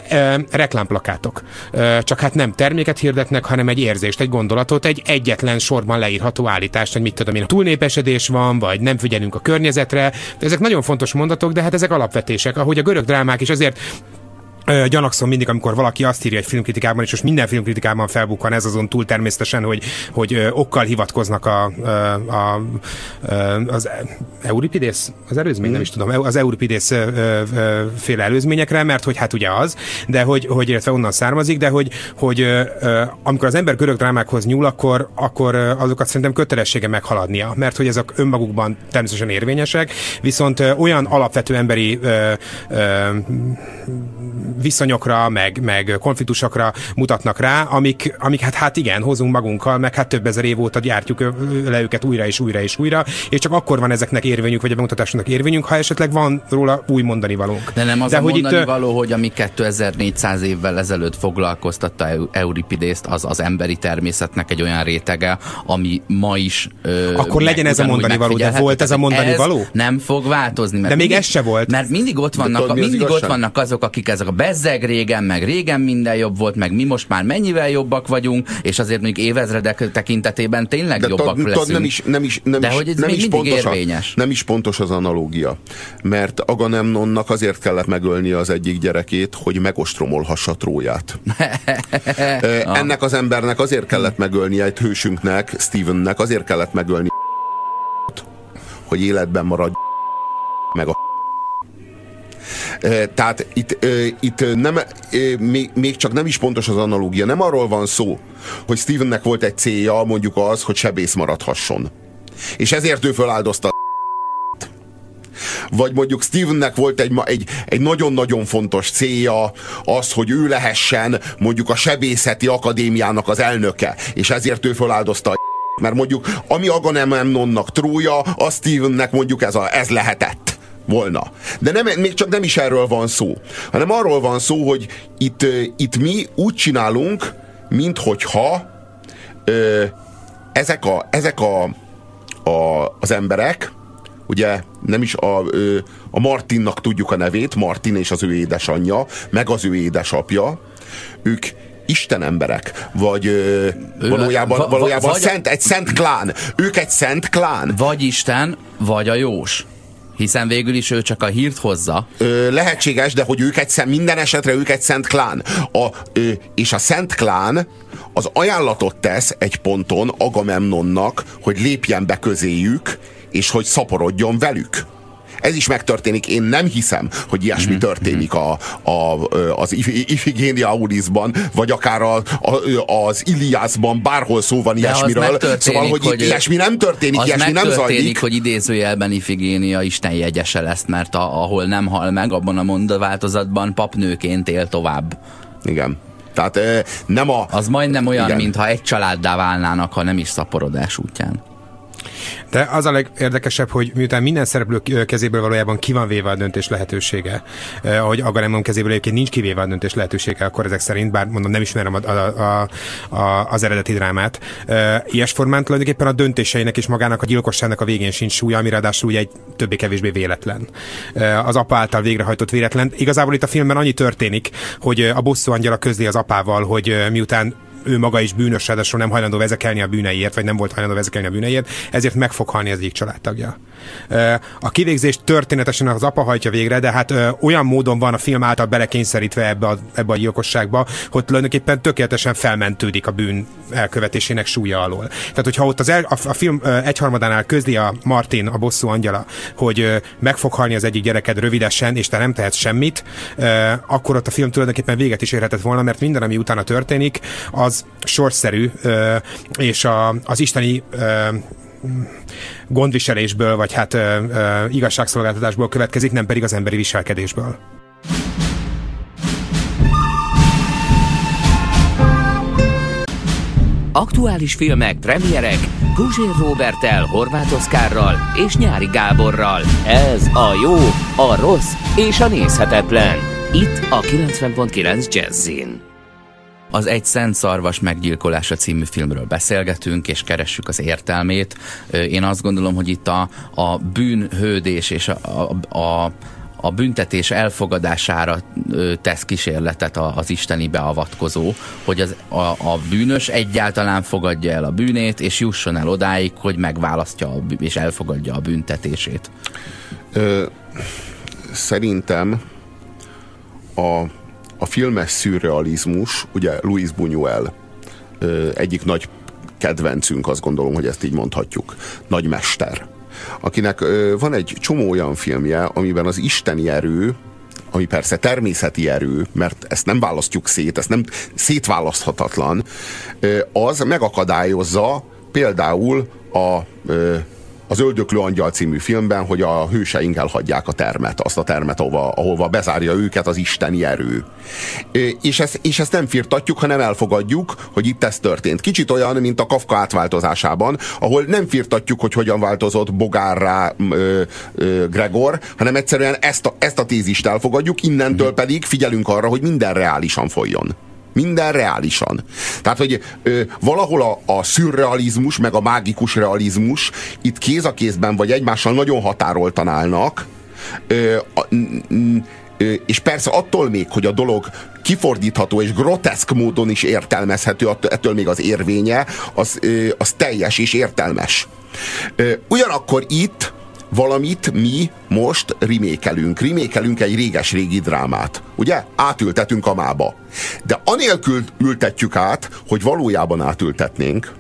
e, reklámplakátok. E, csak hát nem terméket hirdetnek, hanem egy érzést, egy gondolatot, egy egyetlen sorban leírható állítást, hogy mit tudom én, túlnépesedés van, vagy nem figyelünk a környezetre. Ezek nagyon fontos mondatok, de hát ezek alapvetések, ahogy a görög drámák is, azért gyanakszom mindig, amikor valaki azt írja egy filmkritikában, és most minden filmkritikában felbukkan ez, azon túl természetesen, hogy, hogy okkal hivatkoznak a, a, a, az Euripidész, az előzmény, mm. nem is tudom, az Euripidész féle előzményekre, mert hogy hát ugye az, de hogy, hogy illetve onnan származik, de hogy, hogy amikor az ember görög drámákhoz nyúl, akkor, akkor azokat szerintem kötelessége meghaladnia, mert hogy ezek önmagukban természetesen érvényesek, viszont olyan alapvető emberi viszonyokra, meg, meg konfliktusokra mutatnak rá, amik, amik hát, hát igen, hozunk magunkkal, meg hát több ezer év óta gyártjuk le őket újra és újra és újra, és csak akkor van ezeknek érvényünk, vagy a bemutatásnak érvényünk, ha esetleg van róla új mondani valónk. De nem az, de a hogy mondani itt... való, hogy ami kétezer-négyszáz évvel ezelőtt foglalkoztatta Euripidészt, az az emberi természetnek egy olyan rétege, ami ma is... Ö, akkor legyen ez a mondani való, de volt ez a mondani való? Nem fog változni. Mert de még mindig, ez se volt. Mert mindig ott vannak, tudod, mindig az ott vannak azok, akik ezek a bezzeg régen, meg régen minden jobb volt, meg mi most már mennyivel jobbak vagyunk, és azért mondjuk évezredek tekintetében tényleg de jobbak tod, leszünk. Nem is, nem is, nem de is, hogy ez nem is pontos érvényes. A, nem is pontos az analógia. Mert Agamemnonnak azért kellett megölnie az egyik gyerekét, hogy megostromolhassa Tróját. Ennek az embernek azért kellett megölnie, egy hősünknek, Stevennek azért kellett megölnie, hogy életben maradj meg a Tehát itt, itt nem, még csak nem is pontos az analógia. Nem arról van szó, hogy Stevennek volt egy célja, mondjuk az, hogy sebész maradhasson. És ezért ő föláldozta. Vagy mondjuk Stevennek volt egy, egy, egy nagyon-nagyon fontos célja az, hogy ő lehessen mondjuk a sebészeti akadémiának az elnöke. És ezért ő föláldozta. Mert mondjuk ami Agamemnonnak Trója, az Stevennek mondjuk ez, a, ez lehetett volna. De nem, még csak nem is erről van szó, hanem arról van szó, hogy itt, itt mi úgy csinálunk, minthogyha ö, ezek, a, ezek a, a, az emberek, ugye nem is a, ö, a Martinnak tudjuk a nevét, Martin és az ő édesanyja, meg az ő édesapja, ők Isten emberek, vagy ö, valójában, va, va, valójában vagy szent, egy szent klán. Ők egy szent klán. Vagy Isten, vagy a jós. Hiszen végül is ő csak a hírt hozza. Ö, lehetséges, de hogy ők egy szent, minden esetre ők egy szent klán. A, ö, és a szent klán az ajánlatot tesz egy ponton Agamemnonnak, hogy lépjen be közéjük, és hogy szaporodjon velük. Ez is megtörténik. Én nem hiszem, hogy ilyesmi történik a, a, az Ifigénia Auliszban, vagy akár a, a, az Iliászban, bárhol szó van ilyesmiről. Szóval, hogy, hogy ilyesmi nem történik, ilyesmi nem zajlik. Hogy idézőjelben Ifigénia Isten jegyese lesz, mert a, ahol nem hal meg, abban a mondaváltozatban papnőként él tovább. Igen. Tehát nem a... Az majdnem olyan, igen, mintha egy családdá válnának, ha nem is szaporodás útján. De az a legérdekesebb, hogy miután minden szereplő kezéből valójában ki van véve a döntés lehetősége, ahogy Agamemnon kezéből egyébként nincs kivéve a döntés lehetősége, akkor ezek szerint, bár mondom, nem ismerem a, a, a, a, az eredeti drámát, ilyesformán tulajdonképpen a döntéseinek és magának a gyilkosságnak a végén sincs súlya, ami ráadásul ugye egy többé-kevésbé véletlen. Az apa által végrehajtott véletlen. Igazából itt a filmben annyi történik, hogy a bosszú angyala közli az apával, hogy miután ő maga is bűnös, ráadásul nem hajlandó vezekelni a bűneiért, vagy nem volt hajlandó vezekelni a bűneiért, ezért meg fog halni az egyik családtagja. A kivégzés történetesen az apa hajtja végre, de hát olyan módon van a film által belekényszerítve ebbe a, ebbe a gyilkosságba, hogy tulajdonképpen tökéletesen felmentődik a bűn elkövetésének súlya alól. Tehát, hogyha ott az el, a, a film egyharmadánál közli a Martin, a bosszú angyala, hogy meg fog halni az egyik gyereked rövidesen, és te nem tehetsz semmit, akkor ott a film tulajdonképpen véget is érhetett volna, mert minden, ami utána történik, az sorszerű, és az isteni gondviselésből, vagy hát igazságszolgáltatásból következik, nem pedig az emberi viselkedésből. Aktuális filmek, premierek Guzsér Róberttel, Horváth Oszkárral és Nyári Gáborral. Ez a jó, a rossz és a nézhetetlen. Itt a kilencven pont kilenc Jazzin. Az Egy szent szarvas meggyilkolása című filmről beszélgetünk, és keressük az értelmét. Én azt gondolom, hogy itt a, a bűnhődés és a, a, a, a büntetés elfogadására tesz kísérletet az isteni beavatkozó, hogy az, a, a bűnös egyáltalán fogadja el a bűnét, és jusson el odáig, hogy megválasztja és elfogadja a büntetését. Ö, szerintem a A filmes szürrealizmus, ugye Luis Buñuel egyik nagy kedvencünk, azt gondolom, hogy ezt így mondhatjuk, nagymester, akinek van egy csomó olyan filmje, amiben az isteni erő, ami persze természeti erő, mert ezt nem választjuk szét, ezt nem szétválaszthatatlan, az megakadályozza például a az Öldöklő Angyal című filmben, hogy a hőseink elhagyják a termet, azt a termet, ahova, ahova bezárja őket az isteni erő. És ezt, és ezt nem firtatjuk, hanem elfogadjuk, hogy itt ez történt. Kicsit olyan, mint a Kafka átváltozásában, ahol nem firtatjuk, hogy hogyan változott Bogárrá ö, ö, Gregor, hanem egyszerűen ezt a, ezt a tézist elfogadjuk, innentől pedig figyelünk arra, hogy minden reálisan folyjon. Minden reálisan. Tehát, hogy ö, valahol a, a szürrealizmus, meg a mágikus realizmus itt kéz a kézben, vagy egymással nagyon határoltan állnak, ö, a, n, ö, és persze attól még, hogy a dolog kifordítható és groteszk módon is értelmezhető, ettől még az érvénye, az, ö, az teljes és értelmes. Ö, ugyanakkor itt valamit mi most rimékelünk. Rimékelünk egy réges-régi drámát. Ugye? Átültetünk a mába. De anélkül ültetjük át, hogy valójában átültetnénk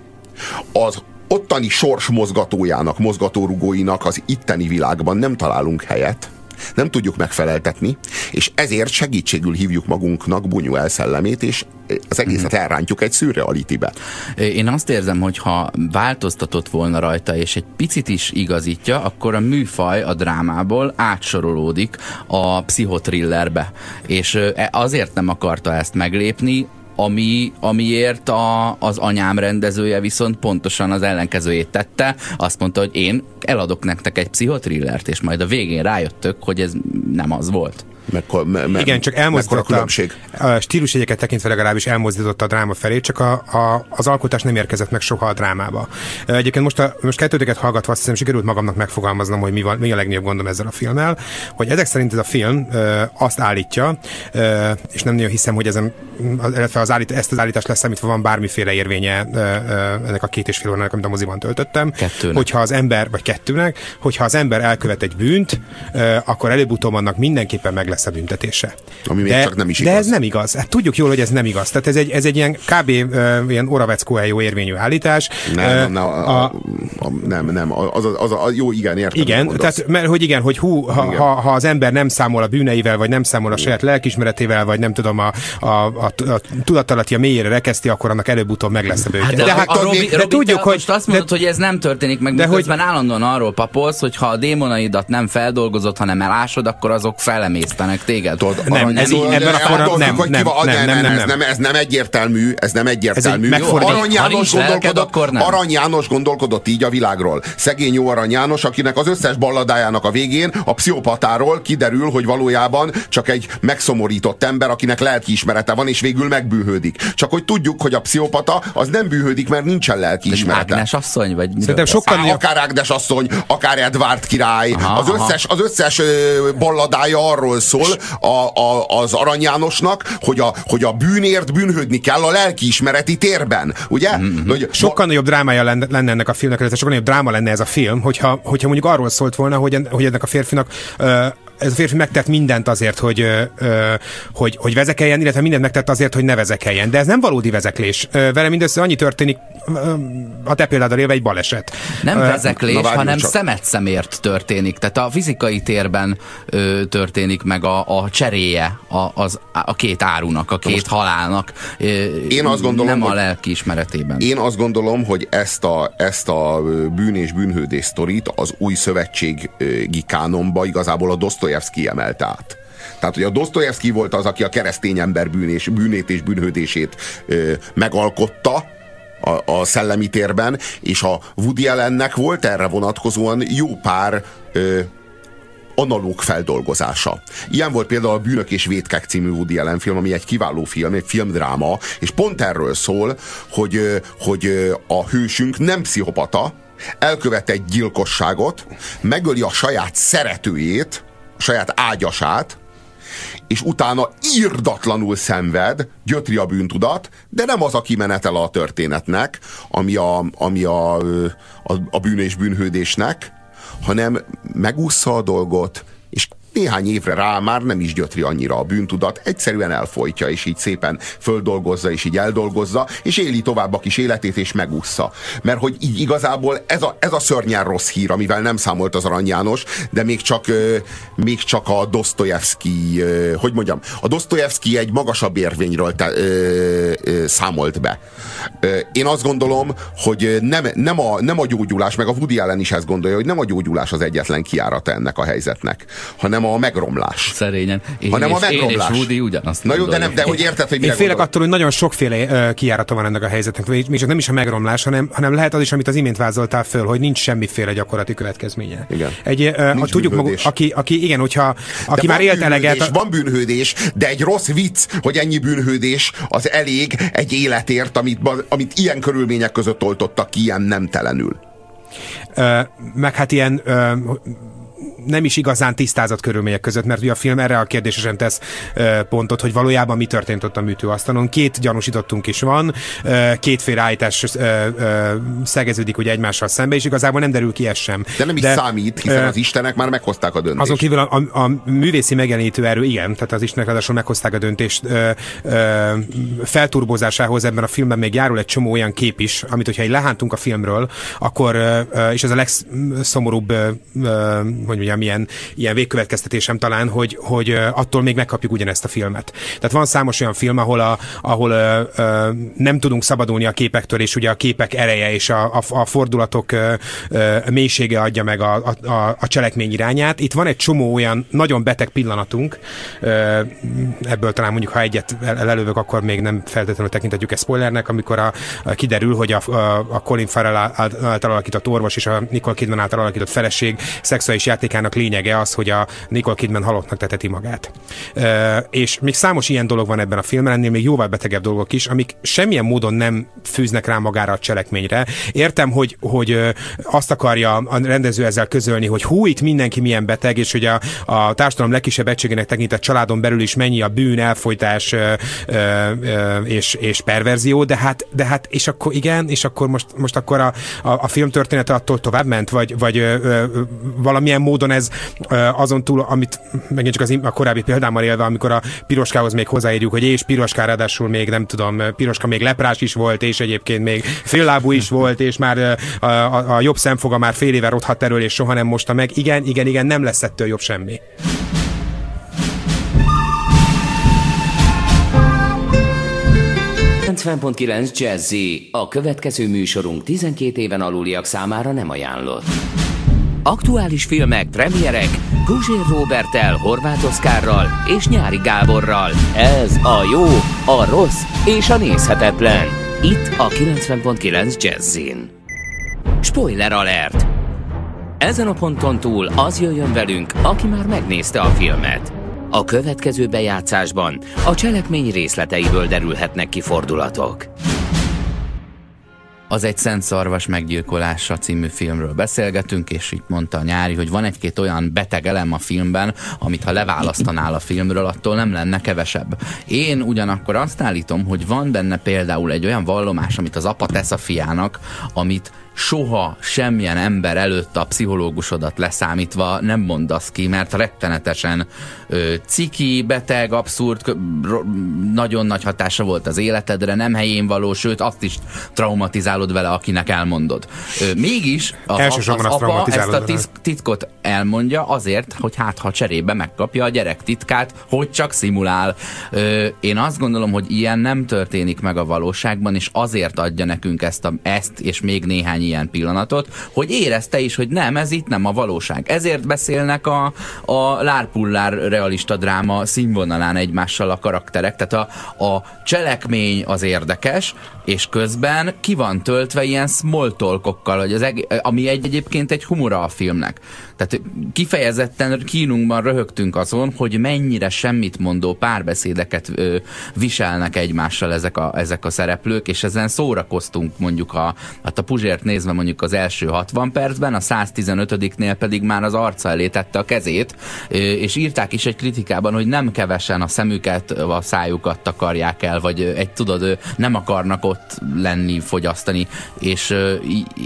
az ottani sors mozgatójának, mozgatórugóinak az itteni világban nem találunk helyet, nem tudjuk megfeleltetni, és ezért segítségül hívjuk magunknak Buñuel szellemét, és az egészet elrántjuk egy szürrealitibe. Én azt érzem, hogy ha változtatott volna rajta, és egy picit is igazítja, akkor a műfaj a drámából átsorolódik a pszichotrillerbe. És azért nem akarta ezt meglépni, Ami, amiért a, az anyám rendezője viszont pontosan az ellenkezőjét tette. Azt mondta, hogy én eladok nektek egy pszichotrillert, és majd a végén rájöttök, hogy ez nem az volt. Mekkor, me, me, igen, csak elmozdította a, a stílusjegyeket tekintve legalábbis elmozdította a dráma felé, csak a, a, az alkotás nem érkezett meg soha a drámába. Egyébként most, a, most kettőtöket hallgatva azt hiszem, sikerült magamnak megfogalmaznom, hogy mi, van, mi a legnagyobb gondom ezzel a filmmel, hogy ezek szerint ez a film e, azt állítja, e, és nem nagyon hiszem, hogy ezen, az állít, ezt az állítást leszámítva van bármiféle érvénye e, e, ennek a két és fél órának, amit a moziban töltöttem. Kettőnek. Hogyha az ember, vagy kettőnek, hogyha az ember elkövet egy bűnt, e, akkor előbb-utóbb annak mindenképpen meg lesz a büntetése. Ami még de, csak nem is igaz. De ez nem igaz. Hát tudjuk jól, hogy ez nem igaz. Tehát ez egy, ez egy ilyen kb. Uh, ilyen oraveckó-eljó érvényű állítás. Nem, uh, a, a, a, nem, nem. Az, az, az a, jó, igen, értem. Igen, tehát, mert hogy igen, hogy hú, ha, igen. Ha, ha az ember nem számol a bűneivel, vagy nem számol a saját lelkismeretével, vagy nem tudom, a, a, a, a tudatalatti a mélyére rekeszti, akkor annak előbb-utóbb meg lesz a bőke. Hát de, de hát a, a Robi, de tudjuk, te hogy... most azt mondod, de, hogy ez nem történik meg, miközben állandóan arról papolsz, hogy ha a démonaidat nem feldolgozod, hanem elásod, akkor azok felemész. Téged. Nem, ez így, ebben a forrában nem, nem, nem, nem, nem, nem. Ez nem egyértelmű, ez nem egyértelmű. Arany János gondolkodott, Arany János gondolkodott így a világról. Szegény jó Arany János, akinek az összes balladájának a végén a pszichopatáról kiderül, hogy valójában csak egy megszomorított ember, akinek lelkiismerete van, és végül megbűhődik. Csak hogy tudjuk, hogy a pszichopata az nem bűhődik, mert nincsen lelkiismerete. Ágnes asszony, vagy szerintem sokkal Á, akár Ágnes asszony, akár Edvard király. Aha, az, összes, az összes balladája arról szól, A, a, az Arany Jánosnak, hogy a, hogy a bűnért bűnhődni kell a lelkiismereti térben, ugye? Mm-hmm. Hogy sokkal nagyobb drámája lenne, lenne ennek a filmnek, sokkal nagyobb dráma lenne ez a film, hogyha, hogyha mondjuk arról szólt volna, hogy, en, hogy ennek a férfinak uh, ez a férfi megtett mindent azért, hogy, hogy, hogy vezekeljen, illetve mindent megtett azért, hogy ne vezekeljen. De ez nem valódi vezeklés. Vele mindössze annyi történik, a te példáddal élve, egy baleset. Nem vezeklés, na, hanem csak szemet szemért történik. Tehát a fizikai térben ö, történik meg a, a cseréje a, az, a két árunak, a két halálnak. Én azt gondolom, nem a lelki ismeretében. Én azt gondolom, hogy ezt a, ezt a bűn és bűnhődés sztorit az új szövetségi kánonba igazából a Dosztojevszkij emelte át. Tehát, hogy a Dosztojevszkij volt az, aki a keresztény ember bűnés, bűnét és bűnhődését ö, megalkotta a, a szellemi térben, és a Woody Allennek volt erre vonatkozóan jó pár ö, analóg feldolgozása. Ilyen volt például a Bűnök és vétkek című Woody Allen film, ami egy kiváló film, egy filmdráma, és pont erről szól, hogy, hogy a hősünk nem pszichopata, elkövet egy gyilkosságot, megöli a saját szeretőjét, saját ágyasát, és utána irdatlanul szenved, gyötri a bűntudat, de nem az a kimenetel a történetnek, ami a, ami a, a, a bűn és bűnhődésnek, hanem megúszza a dolgot, és néhány évre rá már nem is gyötri annyira a bűntudat, egyszerűen elfolytja, és így szépen földolgozza, és így eldolgozza, és éli tovább a kis életét, és megúszza. Mert hogy így igazából ez a, ez a szörnyen rossz hír, amivel nem számolt az Arany János, de még csak, még csak a Dosztojevszkij, hogy mondjam, a Dosztojevszkij egy magasabb érvényről te, ö, ö, számolt be. Én azt gondolom, hogy nem, nem, a, nem a gyógyulás, meg a Woody Allen is ezt gondolja, hogy nem a gyógyulás az egyetlen kiárata ennek a helyzetnek, hanem a megromlás. Szerényen. Én hanem és, a megromlás. Én és Woody ugyanazt Na jó, de, nem, de hogy érted, hogy mire Én félek gondol? attól, hogy nagyon sokféle uh, kijárata van ennek a helyzetnek, még csak nem is a megromlás, hanem, hanem lehet az is, amit az imént vázoltál föl, hogy nincs semmiféle gyakorlati következménye. Igen. Egy, uh, ha tudjuk maguk, aki, aki, igen, hogyha, aki már élt eleget... A... Van bűnhődés, de egy rossz vicc, hogy ennyi bűnhődés az elég egy életért, amit, amit ilyen körülmények között oltottak ki, ilyen nemtelenül. Uh, meg hát ilyen... Uh, nem is igazán tisztázott körülmények között, mert ugye a film erre a kérdésre sem tesz ö, pontot, hogy valójában mi történt ott a műtőasztalon. Két gyanúsítottunk is van, ö, kétféle állítás ö, ö, szegeződik ugye egymással szembe, és igazából nem derül ki ez sem. De nem is De, számít, hiszen ö, az istenek már meghozták a döntést. Azon kívül a, a, a művészi megjelenítő erő, igen, tehát az istenek ráadásul meghozták a döntést ö, ö, felturbózásához ebben a filmben még járul egy csomó olyan kép is, amit hogyha így lehántunk a filmről, akkor, ö, és ez a legszomorúbb, ö, ö, hogy mondjam, Ilyen, ilyen végkövetkeztetésem talán, hogy, hogy attól még megkapjuk ugyanezt a filmet. Tehát van számos olyan film, ahol, a, ahol ö, ö, nem tudunk szabadulni a képektől, és ugye a képek ereje és a, a, a fordulatok ö, ö, mélysége adja meg a, a, a cselekmény irányát. Itt van egy csomó olyan nagyon beteg pillanatunk, ö, ebből talán mondjuk, ha egyet lelövök, akkor még nem feltétlenül tekintetjük ezt spoilernek, amikor a, a kiderül, hogy a, a, a Colin Farrell által alakított orvos és a Nicole Kidman által alakított feleség szexuális játékán a lényege az, hogy a Nicole Kidman halottnak teteti magát. E, és még számos ilyen dolog van ebben a filmben, ennél még jóval betegebb dolgok is, amik semmilyen módon nem fűznek rá magára a cselekményre. Értem, hogy, hogy azt akarja a rendező ezzel közölni, hogy hú, itt mindenki milyen beteg, és hogy a, a társadalom legkisebb egységének tekintett családon belül is mennyi a bűn, elfojtás ö, ö, és, és perverzió, de hát, de hát és akkor igen, és akkor most, most akkor a, a, a film története attól tovább ment, vagy, vagy ö, ö, valamilyen módon ez azon túl, amit megint csak az a korábbi példámmal élve, amikor a piroskához még hozzáírjuk, hogy és piroska, ráadásul még nem tudom, piroska még leprás is volt, és egyébként még féllábú is volt, és már a, a, a jobb szemfoga már fél éve rothadt elől, és soha nem mosta meg. Igen, igen, igen, nem lesz ettől jobb semmi. kilencven egész kilenc Jazzy. A következő műsorunk tizenkét éven aluliak számára nem ajánlott. Aktuális filmek, premierek Guzsér Róberttel, Horváth Oszkárral és Nyári Gáborral. Ez a jó, a rossz és a nézhetetlen. Itt a kilencven egész kilenc Jazzin. Spoiler alert! Ezen a ponton túl az jöjjön velünk, aki már megnézte a filmet. A következő bejátszásban a cselekmény részleteiből derülhetnek ki fordulatok. Az Egy szent szarvas meggyilkolása című filmről beszélgetünk, és itt mondta a Nyári, hogy van egy-két olyan beteg elem a filmben, amit ha leválasztanál a filmről, attól nem lenne kevesebb. Én ugyanakkor azt állítom, hogy van benne például egy olyan vallomás, amit az apa tesz a fiának, amit soha semmilyen ember előtt a pszichológusodat leszámítva nem mondasz ki, mert rettenetesen ö, ciki, beteg, abszurd, k- ro- nagyon nagy hatása volt az életedre, nem helyén való, sőt azt is traumatizálod vele, akinek elmondod. Ö, mégis az, az, az apa ezt a tis- titkot elmondja azért, hogy hát ha cserébe megkapja a gyerek titkát, hogy csak szimulál. Ö, én azt gondolom, hogy ilyen nem történik meg a valóságban, és azért adja nekünk ezt, a, ezt és még néhány ilyen pillanatot, hogy érezte is, hogy nem, ez itt nem a valóság. Ezért beszélnek a, a lárpullár realista dráma színvonalán egymással a karakterek. Tehát a, a cselekmény az érdekes, és közben ki van töltve ilyen small talkokkal, hogy az eg- ami egy, egyébként egy humora a filmnek. Tehát kifejezetten kínunkban röhögtünk azon, hogy mennyire semmit mondó párbeszédeket ö, viselnek egymással ezek a, ezek a szereplők, és ezen szórakoztunk mondjuk a, a Puzsért nézve mondjuk az első hatvan percben, a száztizenötödiknél pedig már az arca elé tette a kezét, és írták is egy kritikában, hogy nem kevesen a szemüket, a szájukat takarják el, vagy egy tudod, nem akarnak ott ott lenni, fogyasztani, és,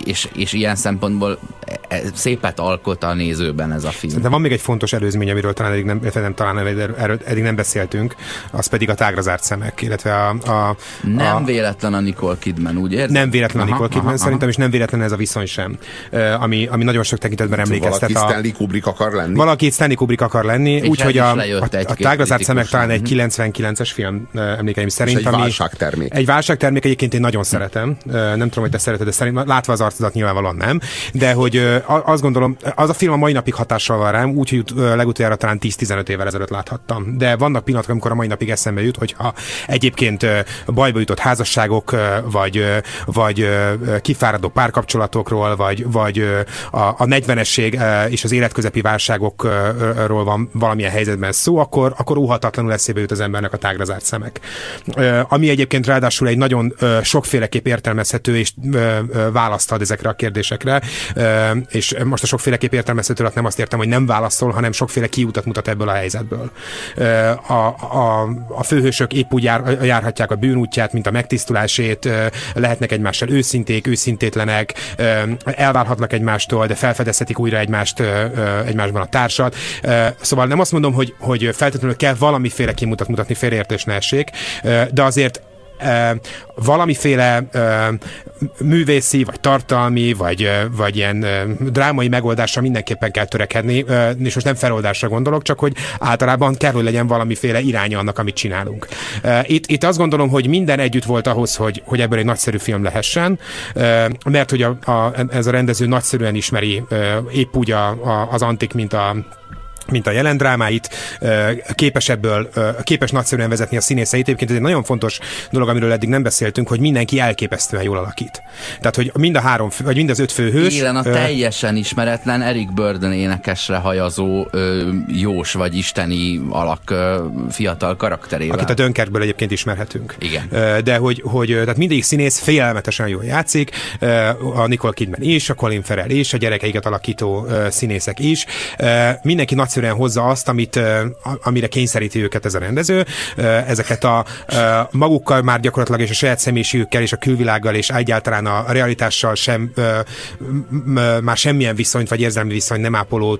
és, és ilyen szempontból szépet alkot a nézőben ez a film. De van még egy fontos előzmény, amiről talán eddig nem, nem, talán erről eddig nem beszéltünk, az pedig a tágra zárt szemek, illetve a... a nem a, véletlen a Nicole Kidman, úgy érzed? Nem véletlen aha, a Nicole Kidman aha, szerintem, aha. És nem véletlen ez a viszony sem, ami, ami nagyon sok tekintetben emlékeztet. Valaki Stanley Kubrick akar lenni. Valaki Stanley Kubrick akar lenni, úgyhogy a, a, a tágra zárt szemek talán egy kilencvenkilences film emlékeim szerint. És egy válságtermék. Egy válságtermék, egyébként én nagyon szeretem. Nem tudom, hogy te szereted, de szerint, látva az arcodat nyilvánvalóan nem, de hogy azt gondolom, az a film a mai napig hatással van rám, úgyhogy legutoljára talán tíz-tizenöt évvel ezelőtt láthattam. De vannak pillanatok, amikor a mai napig eszembe jut, hogyha egyébként bajba jutott házasságok, vagy, vagy kifáradó párkapcsolatokról, vagy, vagy a negyvenesség és az életközepi válságokról van valamilyen helyzetben szó, akkor, akkor óhatatlanul eszébe jut az embernek a tágra zárt szemek. Ami egyébként ráadásul egy nagyon sokféleképp értelmezhető és választ ad ezekre a kérdésekre, és most a sokféleképp értelmezhető alatt nem azt értem, hogy nem válaszol, hanem sokféle kiutat mutat ebből a helyzetből. A, a, a főhősök épp úgy jár, járhatják a bűnútját, mint a megtisztulásét, lehetnek egymással őszinték, őszintétlenek, elválhatnak egymástól, de felfedezhetik újra egymást, egymásban a társat. Szóval nem azt mondom, hogy, hogy feltétlenül kell valamiféle kimutat mutatni, félreértés ne essék, de azért valamiféle művészi, vagy tartalmi, vagy, vagy ilyen drámai megoldásra mindenképpen kell törekedni, és most nem feloldásra gondolok, csak hogy általában kell, hogy legyen valamiféle iránya annak, amit csinálunk. Itt, itt azt gondolom, hogy minden együtt volt ahhoz, hogy, hogy ebből egy nagyszerű film lehessen, mert hogy a, a, ez a rendező nagyszerűen ismeri épp úgy a, a, az antik, mint a mint a jelen drámáit, képes ebből, képes nagyszerűen vezetni a színészeit. Egyébként ez egy nagyon fontos dolog, amiről eddig nem beszéltünk, hogy mindenki elképesztően jól alakít. Tehát, hogy mind a három, vagy mind az öt főhős... Élen a teljesen ismeretlen Eric Burden énekesre hajazó jós vagy isteni alak fiatal karakterével. Akit a Dunkerkből egyébként ismerhetünk. Igen. De hogy, hogy tehát mindegyik színész félelmetesen jól játszik, a Nicole Kidman és a Colin Farrell és a gyerekeiket alakító színészek is. Mindenki nagy hozza azt, amit, amire kényszeríti őket ez a rendező. Ezeket a magukkal már gyakorlatilag és a saját személyiségükkel és a külvilággal és egyáltalán a realitással sem már semmilyen viszonyt vagy érzelmi viszonyt nem ápoló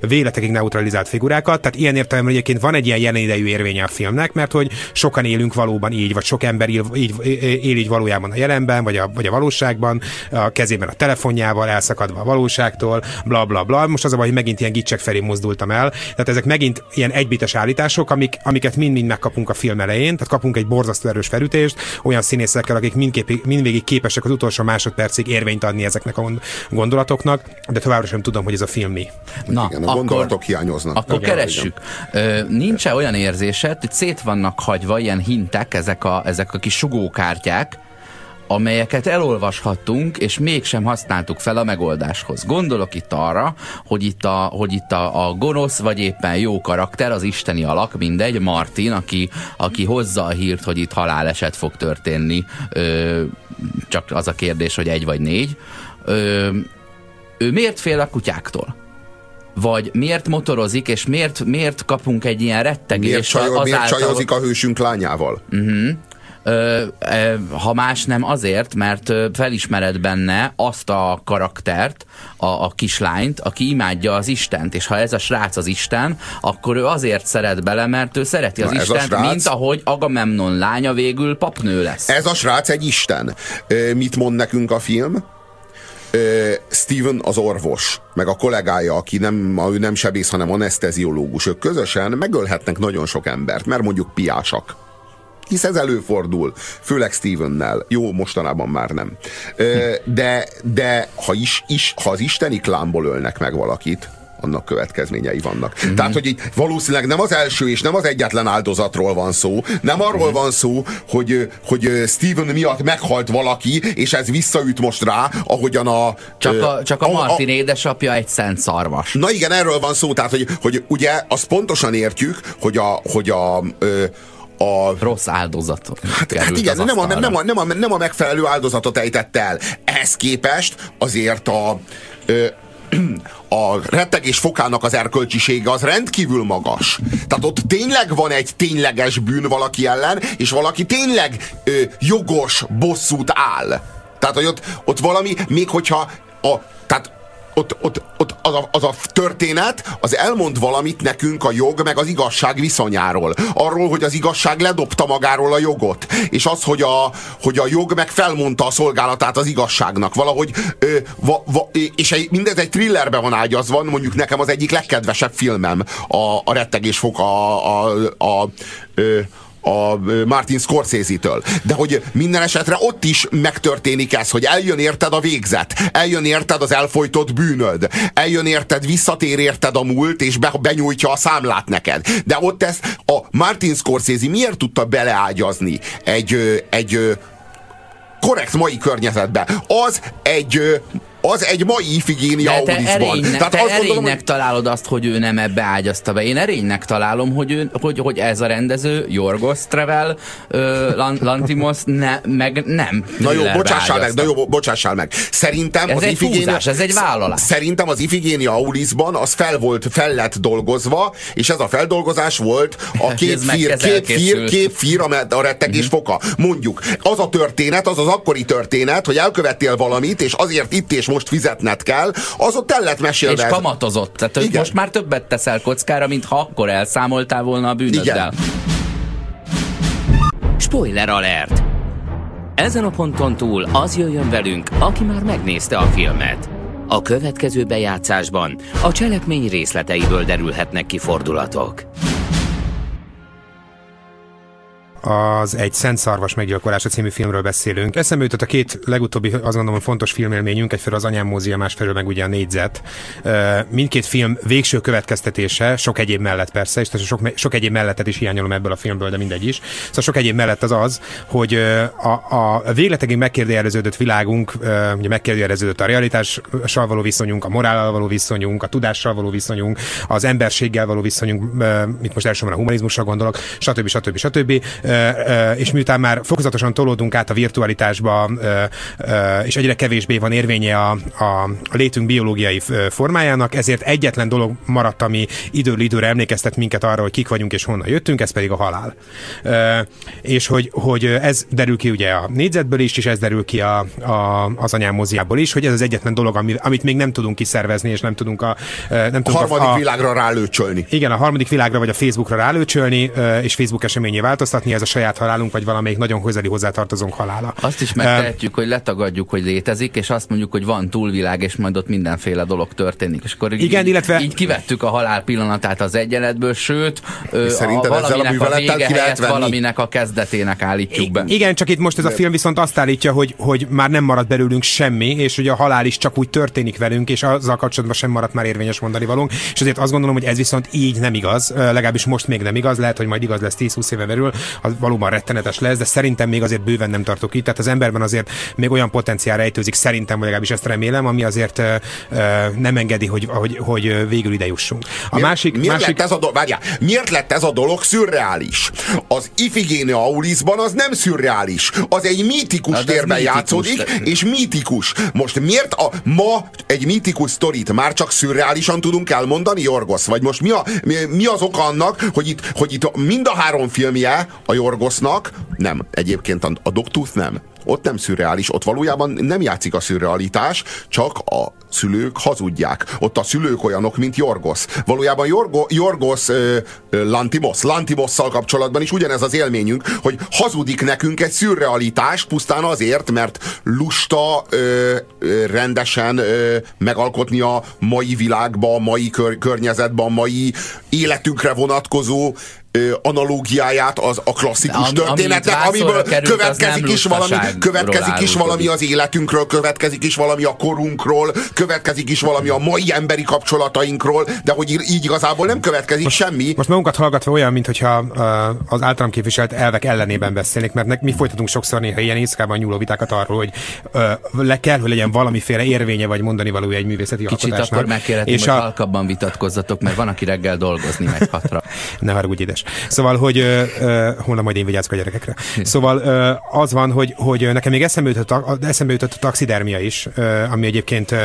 véletekig neutralizált figurákat. Tehát ilyen értelemben egyébként van egy ilyen jelen idejű érvénye a filmnek, mert hogy sokan élünk valóban így, vagy sok ember él így, él így valójában a jelenben, vagy a, vagy a valóságban, a kezében a telefonjával, elszakadva a valóságtól, bla bla bla. Most az a baj, hogy megint ilyen gicsek felé mozdul el. Tehát ezek megint ilyen egybites állítások, amik, amiket mind-mind megkapunk a film elején, tehát kapunk egy borzasztó erős felütést olyan színészekkel, akik mindkép, mindvégig képesek az utolsó másodpercig érvényt adni ezeknek a gondolatoknak, de továbbra sem tudom, hogy ez a film mi. Na, igen, a akkor, gondolatok hiányoznak. Akkor igen, keressük. Nincs olyan érzésed, hogy szét vannak hagyva ilyen hintek, ezek a, ezek a kis sugókártyák, amelyeket elolvashattunk, és mégsem használtuk fel a megoldáshoz. Gondolok itt arra, hogy itt a, hogy itt a, a gonosz, vagy éppen jó karakter, az isteni alak, mindegy, Martin, aki, aki hozza a hírt, hogy itt haláleset fog történni, ö, csak az a kérdés, hogy egy vagy négy. Ö, ő miért fél a kutyáktól? Vagy miért motorozik, és miért, miért kapunk egy ilyen rettegést? Miért, csaj, azáltal, miért csajozik a hősünk lányával? Uh-huh. Ha más nem azért, mert felismered benne azt a karaktert, a, a kislányt, aki imádja az Istent, és ha ez a srác az Isten, akkor ő azért szeret bele, mert ő szereti az Na, Istent, srác, mint ahogy Agamemnon lánya végül papnő lesz. Ez a srác egy Isten. Mit mond nekünk a film? Steven az orvos, meg a kollégája, aki nem, ő nem sebész, hanem aneszteziológus, ők közösen megölhetnek nagyon sok embert, mert mondjuk piásak. Hisz ez előfordul, főleg Stevennel. Jó, mostanában már nem. De, de ha, is, is, ha az isteni klánból ölnek meg valakit, annak következményei vannak. Mm-hmm. Tehát, hogy így valószínűleg nem az első és nem az egyetlen áldozatról van szó, nem arról van szó, hogy, hogy Steven miatt meghalt valaki, és ez visszaüt most rá, ahogyan a... Csak a, csak a, a Martin a, édesapja egy szent szarvas. Na igen, erről van szó, tehát, hogy, hogy ugye azt pontosan értjük, hogy a... Hogy a A... rossz áldozatot. Hát, hát igen, nem a, nem, a, nem, a, nem a megfelelő áldozatot ejtett el. Ehhez képest azért a... Ö, a rettegés fokának az erkölcsisége az rendkívül magas. Tehát ott tényleg van egy tényleges bűn valaki ellen, és valaki tényleg ö, jogos bosszút áll. Tehát, hogy ott, ott valami, még hogyha a, tehát ott, ott, ott az, a, az a történet, az elmond valamit nekünk a jog meg az igazság viszonyáról. Arról, hogy az igazság ledobta magáról a jogot. És az, hogy a, hogy a jog meg felmondta a szolgálatát az igazságnak. Valahogy, ö, va, va, és mindez egy thrillerbe van ágyazva, mondjuk nekem az egyik legkedvesebb filmem, a, a rettegés fok a... a, a ö, a Martin Scorsese-től. De hogy minden esetre ott is megtörténik ez, hogy eljön érted a végzet, eljön érted az elfojtott bűnöd, eljön érted, visszatér érted a múlt, és be, benyújtja a számlát neked. De ott ez a Martin Scorsese miért tudta beleágyazni egy, egy korrekt mai környezetbe? Az egy az egy mai Ifigénia Auliszban. Tehát te azt erénynek gondolom, hogy... találod azt, hogy ő nem ebbe ágyazta be. Én erénynek találom, hogy, ő, hogy, hogy ez a rendező, Yorgos Travel, uh, Lanthimos, ne, meg nem. Na jó, bocsássál meg, na jó, bocsássál meg. Szerintem ez az egy Ifigénia... fúzás, ez egy vállalás. Szerintem az Ifigénia Auliszban az fel volt, fel lett dolgozva, és ez a feldolgozás volt a képfír, képfír, képfír, a rettegés foka. Mondjuk, az a történet, az az akkori történet, hogy elkövettél valamit, és azért itt és most fizetned kell, az ott el lett mesélve. És kamatozott. Tehát, hogy most már többet teszel kockára, mintha akkor elszámoltál volna a bűnöddel. Igen. Spoiler alert! Ezen a ponton túl az jöjjön velünk, aki már megnézte a filmet. A következő bejátszásban a cselekmény részleteiből derülhetnek ki fordulatok. Az Egy szent szarvas meggyilkolása című filmről beszélünk. Eszembe jutott a két legutóbbi, azt gondolom, fontos filmélményünk, egyfelől az Anyám Mózia, másfelől meg ugye a Négyzet. Mindkét film végső következtetése, sok egyéb mellett persze, és sok, sok egyéb mellettet is hiányolom ebből a filmből, de mindegy is. Szóval sok egyéb mellett az az, hogy a, a végletekig megkérdőjeleződött világunk, ugye megkérdőjeleződött a realitással való viszonyunk, a morállal való viszonyunk, a tudással való viszonyunk, az emberséggel való viszonyunk, itt most elsősorban a humanizmusra gondolok, stb. stb. stb. És miután már fokozatosan tolódunk át a virtualitásba, és egyre kevésbé van érvénye a, a létünk biológiai formájának, ezért egyetlen dolog maradt, ami időről időre emlékeztet minket arra, hogy kik vagyunk és honnan jöttünk, ez pedig a halál. És hogy, hogy ez derül ki ugye a Négyzetből is, és ez derül ki a, a, az Anyám Moziából is, hogy ez az egyetlen dolog, amit még nem tudunk kiszervezni, és nem tudunk a... Nem tudunk a harmadik a, világra rálőcsölni. Igen, a harmadik világra vagy a Facebookra rálőcsölni, és Facebook eseményé változtatni. Ez a saját halálunk, vagy valamelyik nagyon közeli hozzátartozónk halála. Azt is megtehetjük, uh, hogy letagadjuk, hogy létezik, és azt mondjuk, hogy van túlvilág, és majd ott mindenféle dolog történik. És akkor igen, így, illetve... így kivettük a halál pillanatát az egyenletből, sőt, a valaminek a, a vége helyett valaminek a kezdetének állítjuk be. Igen, csak itt most ez a film viszont azt állítja, hogy, hogy már nem marad belőlünk semmi, és hogy a halál is csak úgy történik velünk, és azzal kapcsolatban sem maradt már érvényes mondani valónk, és azért azt gondolom, hogy ez viszont így nem igaz, legalábbis most még nem igaz, lehet, hogy majd igaz lesz tíz-húsz éven belül, az valóban rettenetes lesz, de szerintem még azért bőven nem tartok itt. Tehát az emberben azért még olyan potenciál rejtőzik, szerintem, vagy legalábbis ezt remélem, ami azért uh, nem engedi, hogy, hogy, hogy végül ide jussunk. A miért, másik, miért, másik... Lett ez a do... Várjál, miért lett ez a dolog szürreális? Az Ifigénia Auliszban az nem szürreális. Az egy mítikus az térben az mítikus játszódik, te... és mítikus. Most miért a ma egy mítikus sztorit már csak szürreálisan tudunk elmondani, Yorgos? Vagy most mi, a, mi, mi az oka annak, hogy itt, hogy itt mind a három filmje a Yorgosnak, nem, egyébként a, a Dogtooth nem, ott nem szürreális, ott valójában nem játszik a szürrealitás, csak a szülők hazudják. Ott a szülők olyanok, mint Yorgos. Valójában Yorgo, Yorgos ö, ö, Lanthimos, Lanthimosszal kapcsolatban is ugyanez az élményünk, hogy hazudik nekünk egy szürrealitást pusztán azért, mert lusta ö, ö, rendesen ö, megalkotni a mai világba, a mai kör, környezetben, a mai életünkre vonatkozó analógiáját az a klasszikus Am, történetnek, amiből került, következik is valami, következik is valami az életünkről, következik is valami a korunkról, következik is valami a mai emberi kapcsolatainkról, de hogy így igazából nem következik most, semmi. Most magunkat hallgatva olyan, mintha az általam képviselt elvek ellenében beszélnék, mert nek, mi folytatunk sokszor néha ilyen éjszakában nyúló vitákat arról, hogy le kell, hogy legyen valamiféle érvénye vagy mondani valója egy művészeti Kicsit alkotásnak. Kicsit akkor megkérhetném, hogy a... halkabban vitatkozzatok, mert van, aki reggel dolgozni megy hatra. Ne haragudj, édes. Szóval, hogy ö, ö, holnap majd én vigyázok a gyerekekre. Szóval ö, az van, hogy, hogy nekem még eszembe jutott a, eszembe jutott a taxidermia is, ö, ami egyébként ö,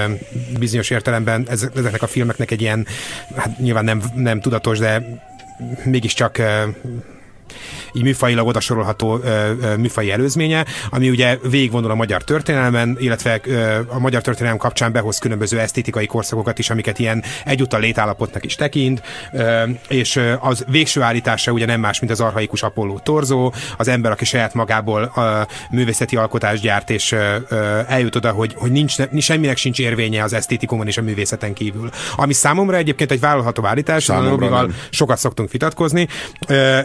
bizonyos értelemben ezeknek a filmeknek egy ilyen, hát nyilván nem, nem tudatos, de mégiscsak ö, így műfajilag odasorolható műfaji előzménye, ami ugye végigvonul a magyar történelmen, illetve a magyar történelem kapcsán behoz különböző esztétikai korszakokat is, amiket ilyen egyúttal létállapotnak is tekint, és az végső állítása ugye nem más, mint az archaikus Apolló torzó, az ember, aki saját magából a művészeti alkotást gyárt, és eljut oda, hogy, hogy nincs, semminek sincs érvénye az esztétikumon és a művészeten kívül. Ami számomra egyébként egy vállalható állítás, amivel sokat szoktunk vitatkozni.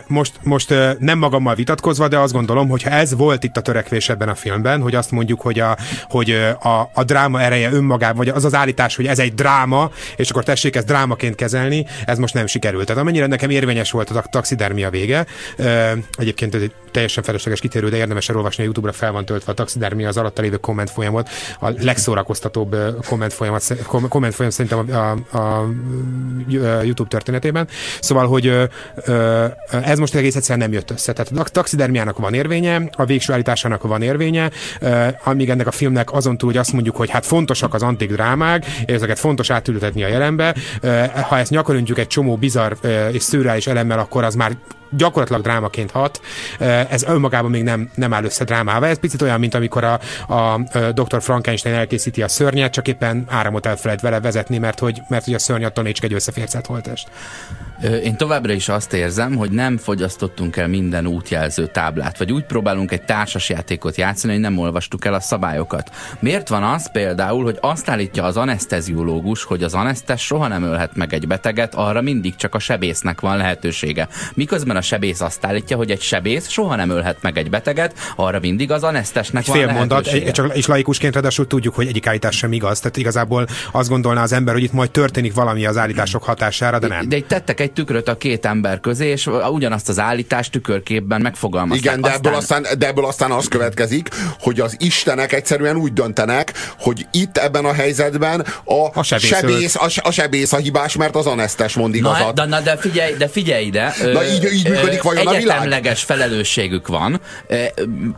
Most, most nem magammal vitatkozva, de azt gondolom, hogy ha ez volt itt a törekvés ebben a filmben, hogy azt mondjuk, hogy a, hogy a, a dráma ereje önmagában, vagy az az állítás, hogy ez egy dráma, és akkor tessék ezt drámaként kezelni, ez most nem sikerült. Tehát amennyire nekem érvényes volt a taxidermia vége, egyébként ez egy teljesen felesleges kitérő, de érdemes elolvasni, a YouTube-ra fel van töltve a taxidermia, az alatta lévő komment folyamat, a legszórakoztatóbb komment folyamat, komment folyam szerintem a, a, a YouTube történetében. Szóval, hogy ez most egész egyszerűen nem jött össze. Tehát a taxidermiának van érvénye, a végső állításának van érvénye, amíg ennek a filmnek azon túl, hogy azt mondjuk, hogy hát fontosak az antik drámák, és ezeket fontos átültetni a jelenbe. Ha ezt nyakaluntjuk egy csomó bizarr és szürreális elemmel, akkor az már gyakorlatilag drámaként hat. Ez önmagában még nem, nem áll össze drámává. Ez picit olyan, mint amikor a, a doktor Frankenstein elkészíti a szörnyet, csak éppen áramot elfelejt vele vezetni, mert hogy, mert, hogy a szörny attól nincs egy összefércelt holttest. Én továbbra is azt érzem, hogy nem fogyasztottunk el minden útjelző táblát, vagy úgy próbálunk egy társasjátékot játszani, hogy nem olvastuk el a szabályokat. Miért van az például, hogy azt állítja az aneszteziológus, hogy az anesztes soha nem ölhet meg egy beteget, arra mindig csak a sebésznek van lehetősége. Miközben a sebész azt állítja, hogy egy sebész soha nem ölhet meg egy beteget, arra mindig az anesztesnek van lehetősége. Fél mondat, és laikusként ráadásul tudjuk, hogy egyik állítás sem igaz. Tehát igazából azt gondolná az ember, hogy itt majd történik valami az állítások hatására, de nem. De itt tettek egy tükröt a két ember közé, és ugyanazt az állítást tükörképben megfogalmazták. Igen, de ebből aztán... aztán, de ebből aztán az következik, hogy az istenek egyszerűen úgy döntenek, hogy itt ebben a helyzetben a, a, sebész, sebész, a, a sebész a hibás, mert az anesztes mond igazat. Na, na, de figyelj, de figyelj ide. Na, így, így működik vajon a világ? Egyetemleges felelősségük van.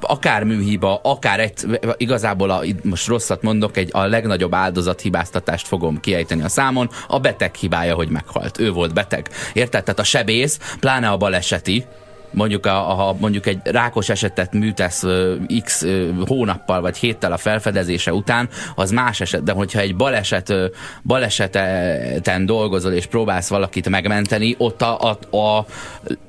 Akár műhiba, akár egy, igazából a, most rosszat mondok, egy, a legnagyobb áldozathibáztatást fogom kiejteni a számon. A beteg hibája, hogy meghalt. Ő volt beteg. Érted? Tehát a sebész, pláne a baleseti, mondjuk, a, a, mondjuk egy rákos esetet műtesz ö, x ö, hónappal vagy héttel a felfedezése után, az más eset, de hogyha egy baleset, ö, baleseten dolgozol és próbálsz valakit megmenteni, ott a, a, a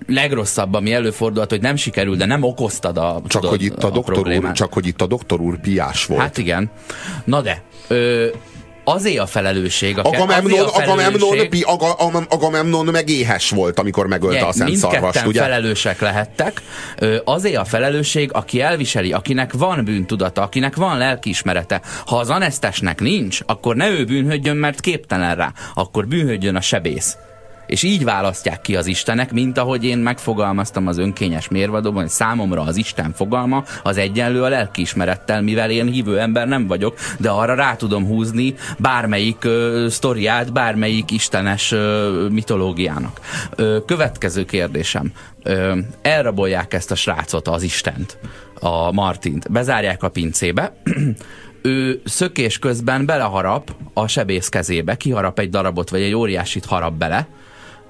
legrosszabb, ami előfordulhat, hogy nem sikerül, de nem okoztad a, csak tudod, hogy itt a, a problémát. Csak hogy itt a doktor úr piás volt. Hát igen. Na de... Ö, Azért a felelősség. Agamemnon megéhes volt, amikor megölte a szent szarvast. Mindketten felelősek lehettek. Azért a felelősség, aki elviseli, akinek van bűntudata, akinek van lelkiismerete. Ha az anesztesnek nincs, akkor ne ő bűnhődjön, mert képtelen rá. Akkor bűnhődjön a sebész. És így választják ki az istenek, mint ahogy én megfogalmaztam az önkényes mérvadóban, hogy számomra az Isten fogalma az egyenlő a lelkiismerettel, mivel én hívő ember nem vagyok, de arra rá tudom húzni bármelyik ö, sztoriát, bármelyik istenes ö, mitológiának. Ö, következő kérdésem. Ö, elrabolják ezt a srácot, az Istent, a Martint. Bezárják a pincébe, ő szökés közben beleharap a sebész kezébe, kiharap egy darabot, vagy egy óriásit harap bele,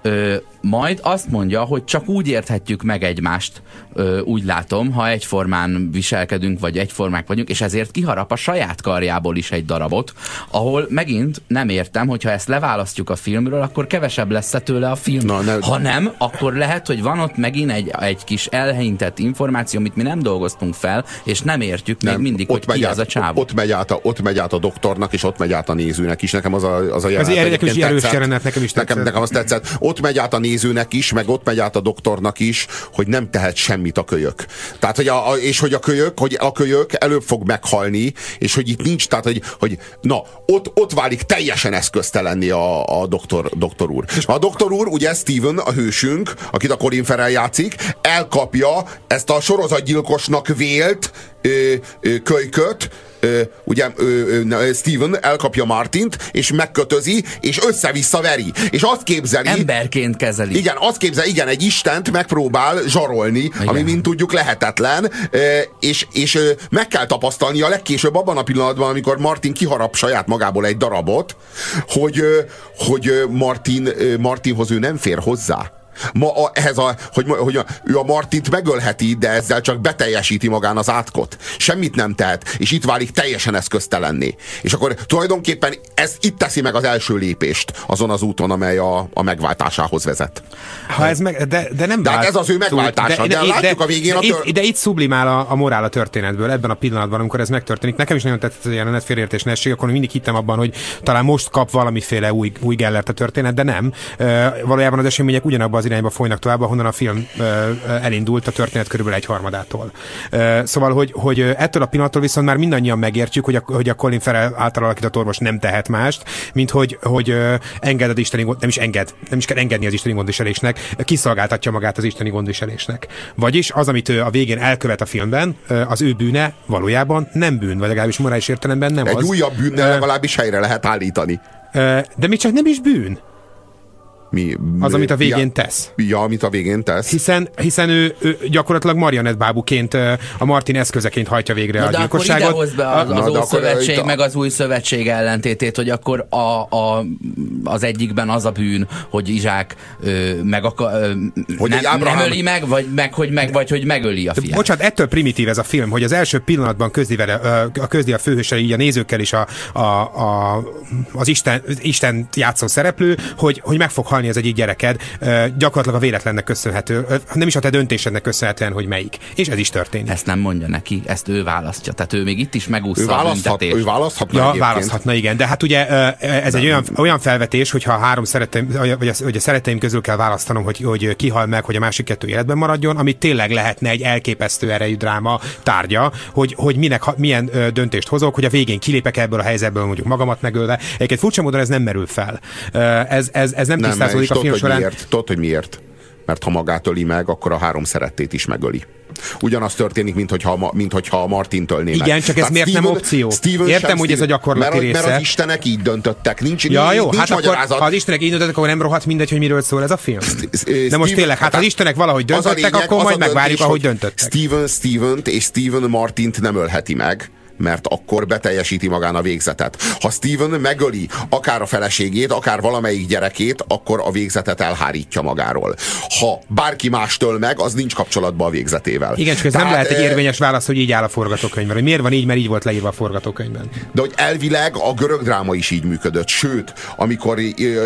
Ö, majd azt mondja, hogy csak úgy érthetjük meg egymást, ö, úgy látom, ha egyformán viselkedünk, vagy egyformák vagyunk, és ezért kiharap a saját karjából is egy darabot, ahol megint nem értem, hogyha ezt leválasztjuk a filmről, akkor kevesebb lesz tőle a film. Na, ne... Ha nem, akkor lehet, hogy van ott megint egy, egy kis elhelyintett információ, amit mi nem dolgoztunk fel, és nem értjük nem, még mindig, hogy ki át, ez a csávó. Ott megy, át a, ott megy át a doktornak, és ott megy át a nézőnek is. Nekem az a, az a jelenet. Az erős jelenet, nekem is tetszett. Nekem, nekem az tetszett. Ott megy át a nézőnek is, meg ott megy át a doktornak is, hogy nem tehet semmit a kölyök. Tehát, hogy a, és hogy a kölyök, hogy a kölyök előbb fog meghalni, és hogy itt nincs, tehát, hogy, hogy na, ott, ott válik teljesen eszköztelenni a, a doktor, doktor úr. A doktor úr, ugye Steven, a hősünk, akit a Colin Farrell játszik, elkapja ezt a sorozatgyilkosnak vélt ö, ö, kölyköt, ö, ugye ö, ö, Steven elkapja Martint, és megkötözi, és össze-vissza veri. És azt képzeli... Emberként kezeli. Igen, azt képzeli, igen, egy istent megpróbál zsarolni, igen, ami mint tudjuk lehetetlen, ö, és, és ö, meg kell tapasztalni a legkésőbb abban a pillanatban, amikor Martin kiharap saját magából egy darabot, hogy, ö, hogy Martin, ö, Martinhoz ő nem fér hozzá. Ma a, ehhez a, hogy, hogy a, ő a Martint megölheti, de ezzel csak beteljesíti magán az átkot. Semmit nem tehet, és itt válik teljesen eszköztelenné. És akkor tulajdonképpen ez itt teszi meg az első lépést azon az úton, amely a, a megváltásához vezet. Ha ez meg, de, de nem de vált, ez az ő megváltása, de, de, de látjuk de, a végén de, a tör... itt, de itt sublimál a, a morál a történetből, ebben a pillanatban, amikor ez megtörténik. Nekem is nagyon tetszett a jelenet, félreértés ne essék, akkor mindig hittem abban, hogy talán most kap valamiféle új, új Gellert a történet, de nem. E, valójában az események ugyanabban az irányba folynak tovább, ahonnan a film uh, elindult, a történet körülbelül egy harmadától. Uh, szóval, hogy, hogy ettől a pillanattól viszont már mindannyian megértjük, hogy a, hogy a Colin Farrell által alakított orvos nem tehet mást, mint hogy, hogy uh, enged az isteni gond, nem is enged, nem is kell engedni az isteni gondviselésnek, kiszolgáltatja magát az isteni gondviselésnek. Vagyis az, amit ő a végén elkövet a filmben, az ő bűne valójában nem bűn, vagy legalábbis morális értelemben nem egy az. Egy újabb bűnnel uh, legalábbis helyre lehet állítani. Uh, de még csak nem is bűn. Mi, az, amit a végén ja, tesz. Ja, amit a végén tesz. Hiszen, hiszen ő, ő gyakorlatilag marionettbábuként, a Martin eszközeként hajtja végre na a gyilkosságot. De akkor ide hozd be az, az Ószövetség, a... meg az Új Szövetség ellentétét, hogy akkor a, a, az egyikben az a bűn, hogy Izsák ö, meg akar, ö, hogy nem, Ábrahám... nem öli meg, vagy, meg, hogy meg, vagy hogy megöli a fiát. Bocsánat, ettől primitív ez a film, hogy az első pillanatban közli, vele, közli a főhőssel, így a nézőkkel is a, a, a, az Isten, Isten játszó szereplő, hogy, hogy meg fog halni az egyik gyereked, gyakorlatilag a véletlennek köszönhető, nem is a te döntésednek köszönhetően, hogy melyik. És ez is történik. Ezt nem mondja neki, ezt ő választja. Tehát ő még itt is megúszta a büntetést. Ő választhatna, ja, választhatna, igen. De hát ugye ez nem. egy olyan, olyan felvetés, hogyha a három szereteim, vagy a, vagy a szereteim közül kell választanom, hogy, hogy ki hal meg, hogy a másik kettő életben maradjon, ami tényleg lehetne egy elképesztő erejű dráma tárgya, hogy, hogy minek, milyen döntést hozok, hogy a végén kilépek ebből a helyzetből, mondjuk magamat megölve. Egyébként furcsa módon ez nem merül fel. Ez, ez, ez nem, nem. És tudod, hogy miért? Tudod, hogy miért? Mert ha magát öli meg, akkor a három szerettét is megöli. Ugyanaz történik, minthogyha, minthogyha a Martint ölnének. Igen, csak ez tehát miért Steven, nem opció? Steven Értem, hogy Steven, ez a gyakorlati része. Mert az istenek így döntöttek. Nincs, ja, jó, nincs hát magyarázat. Akkor, ha az istenek így döntöttek, akkor nem rohadt mindegy, hogy miről szól ez a film. Steven, de most tényleg, hát az istenek valahogy döntöttek, lényeg, akkor majd döntés, megvárjuk, ahogy döntöttek. Steven Stevent és Steven Martint nem ölheti meg, mert akkor beteljesíti magán a végzetet. Ha Steven megöli akár a feleségét, akár valamelyik gyerekét, akkor a végzetet elhárítja magáról. Ha bárki más töl meg, az nincs kapcsolatban a végzetével. Igen, csak ez tehát, nem lehet egy érvényes válasz, hogy így áll a forgatókönyvben. Hogy miért van így, mert így volt leírva a forgatókönyvben. De hogy elvileg a görög dráma is így működött. Sőt, amikor,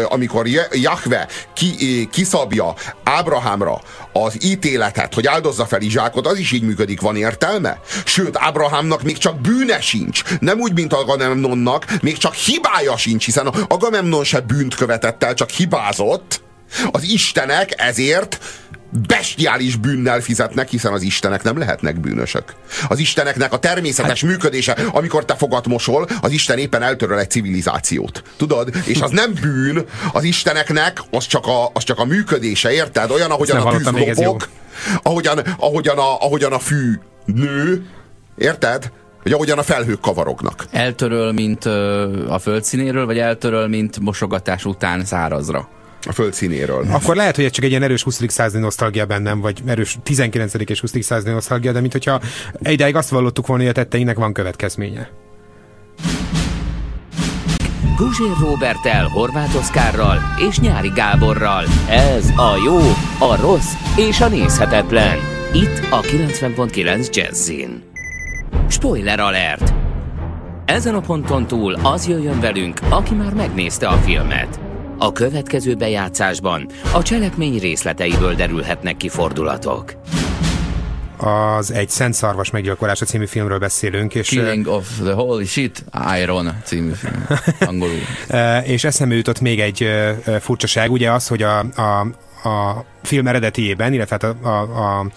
amikor Jahve ki, kiszabja Ábrahámra az ítéletet, hogy áldozza fel Izsákot, az is így működik. Van értelme? Sőt, Ábrahámnak még csak bűn bűne sincs. Nem úgy, mint Agamemnonnak, még csak hibája sincs, hiszen Agamemnon se bűnt követett el, csak hibázott. Az istenek ezért bestiális bűnnel fizetnek, hiszen az istenek nem lehetnek bűnösök. Az isteneknek a természetes hát... működése, amikor te fogat mosol, az isten éppen eltöröl egy civilizációt. Tudod? És az nem bűn, az isteneknek az csak a, az csak a működése, érted? Olyan, ahogyan a tűz lobog, ahogyan, ahogyan, a, ahogyan a fű nő, érted? Hogy ahogyan a felhők kavarognak. Eltöröl, mint ö, a földszínéről, vagy eltöröl, mint mosogatás után szárazra? A földszínéről. Akkor lehet, hogy ez csak egy ilyen erős huszadik századi nosztalgia bennem, vagy erős tizenkilencedik és huszadik századi nosztalgia, de mint hogyha ideig azt vallottuk volna, hogy a tetteinek van következménye. Guzsér Róberttel, Horváth Oszkárral és Nyári Gáborral. Ez a jó, a rossz és a nézhetetlen. Itt a kilencven pont kilenc Jazzin. Spoiler alert! Ezen a ponton túl az jöjjön velünk, aki már megnézte a filmet. A következő bejátszásban a cselekmény részleteiből derülhetnek ki fordulatok. Az Egy Szent Szarvas meggyilkolása című filmről beszélünk. És Killing of the Holy Shit Iron című film. Angolul. És eszembe jutott még egy furcsaság, ugye az, hogy a, a, a film eredetiében, illetve a, a, a,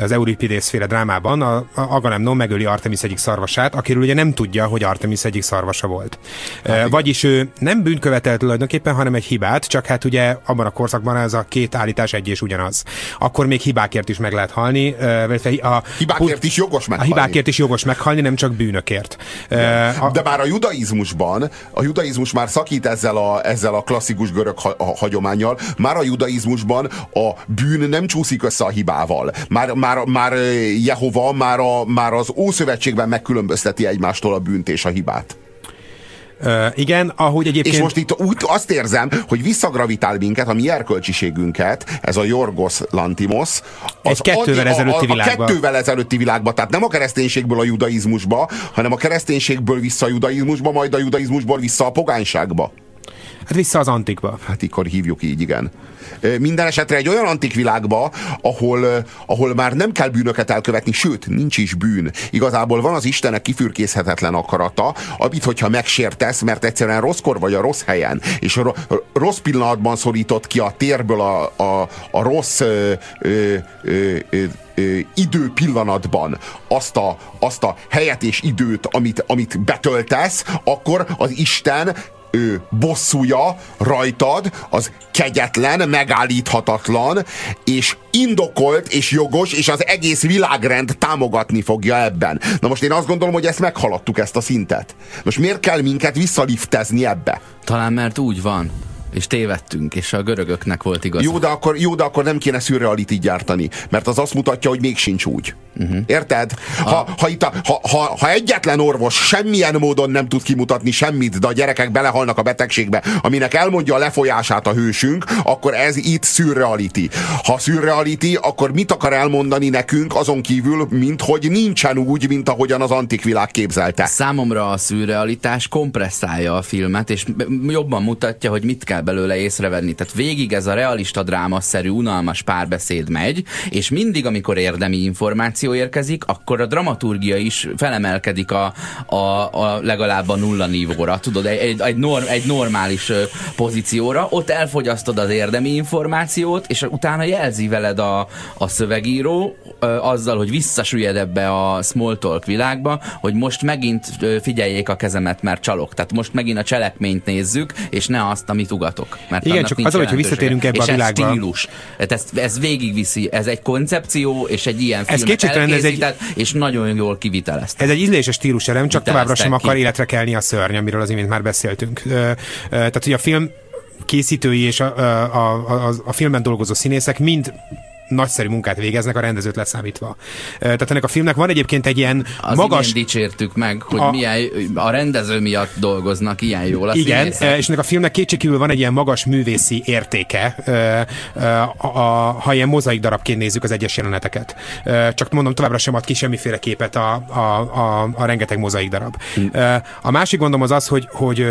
az Euripidész féle drámában a, a Agamemnon megöli Artemis egyik szarvasát, akiről ugye nem tudja, hogy Artemis egyik szarvasa volt. Hát, vagyis ő nem bűnkövetelt tulajdonképpen, hanem egy hibát, csak hát ugye abban a korszakban ez a két állítás egy és ugyanaz. Akkor még hibákért is meg lehet halni. A, hibákért is jogos meghalni. A hibákért is jogos meghalni, nem csak bűnökért. De, a, de már a judaizmusban, a judaizmus már szakít ezzel a, ezzel a klasszikus görög ha, a, hagyománnyal, már a judaizmusban a bűn nem csúszik össze a hibával. Már, már, már Jehova, már, a, már az Ószövetségben megkülönbözteti egymástól a bűnt és a hibát. Uh, igen, ahogy egyébként... És most itt úgy azt érzem, hogy visszagravitál minket, a mi erkölcsiségünket, ez a Yorgos Lanthimos, az egy kettővel ezelőtti világba. A kettővel ezelőtti világba, tehát nem a kereszténységből a judaizmusba, hanem a kereszténységből vissza a judaizmusba, majd a judaizmusból vissza a pogányságba. Hát vissza az antikba. Hát akkor hívjuk így, igen. Minden esetre egy olyan antik világba, ahol, ahol már nem kell bűnöket elkövetni, sőt, nincs is bűn. Igazából van az Istenek kifürkészhetetlen akarata, amit, hogyha megsértesz, mert egyszerűen rosszkor vagy a rossz helyen, és rossz pillanatban szorított ki a térből a, a, a rossz ö, ö, ö, ö, idő pillanatban azt a, azt a helyet és időt, amit, amit betöltesz, akkor az Isten ő bosszúja rajtad, az kegyetlen, megállíthatatlan, és indokolt, és jogos, és az egész világrend támogatni fogja ebben. Na most én azt gondolom, hogy ezt meghaladtuk, ezt a szintet. Most miért kell minket visszaliftezni ebbe? Talán mert úgy van, és tévedtünk, és a görögöknek volt igaz. Jó, de akkor, jó, de akkor nem kéne szürrealitit gyártani, mert az azt mutatja, hogy még sincs úgy. Uh-huh. Érted? Ha, a... ha, itt a, ha, ha, ha egyetlen orvos semmilyen módon nem tud kimutatni semmit, de a gyerekek belehalnak a betegségbe, aminek elmondja a lefolyását a hősünk, akkor ez itt szürrealiti. Ha szürrealiti, akkor mit akar elmondani nekünk azon kívül, mint hogy nincsen úgy, mint ahogyan az antik világ képzelte? Számomra a szürrealitás kompresszálja a filmet, és jobban mutatja, hogy mit kell belőle észrevenni. Tehát végig ez a realista drámaszerű, unalmas párbeszéd megy, és mindig, amikor érdemi információ érkezik, akkor a dramaturgia is felemelkedik a, a, a legalább a nulla nívóra, tudod, egy, egy, norm, egy normális pozícióra, ott elfogyasztod az érdemi információt, és utána jelzi veled a, a szövegíró azzal, hogy visszasüllyed ebbe a small talk világba, hogy most megint figyeljék a kezemet, mert csalok. Tehát most megint a cselekményt nézzük, és ne azt, amit ugat. Mert igen, csak az, hogyha visszatérünk ebbe és a világba. És ez stílus. Ez, ez végigviszi. Ez egy koncepció, és egy ilyen filmet elkészített, egy... és nagyon jól kivitelezte. Ez egy ízléses stíluselem, csak továbbra sem akar életre kelni a szörny, amiről az imént már beszéltünk. Tehát, hogy a film készítői és a, a, a, a filmben dolgozó színészek mind nagyszerű munkát végeznek, a rendezőt leszámítva. Tehát ennek a filmnek van egyébként egy ilyen az magas... Az dicsértük meg, hogy a... milyen a rendező miatt dolgoznak ilyen jól a igen, színészek. És ennek a filmnek kétségkívül van egy ilyen magas művészi értéke, ha ilyen mozaik darabként nézzük az egyes jeleneteket. Csak mondom, továbbra sem ad ki semmiféle képet a, a, a, a rengeteg mozaik darab. Hm. A másik gondom az az, hogy, hogy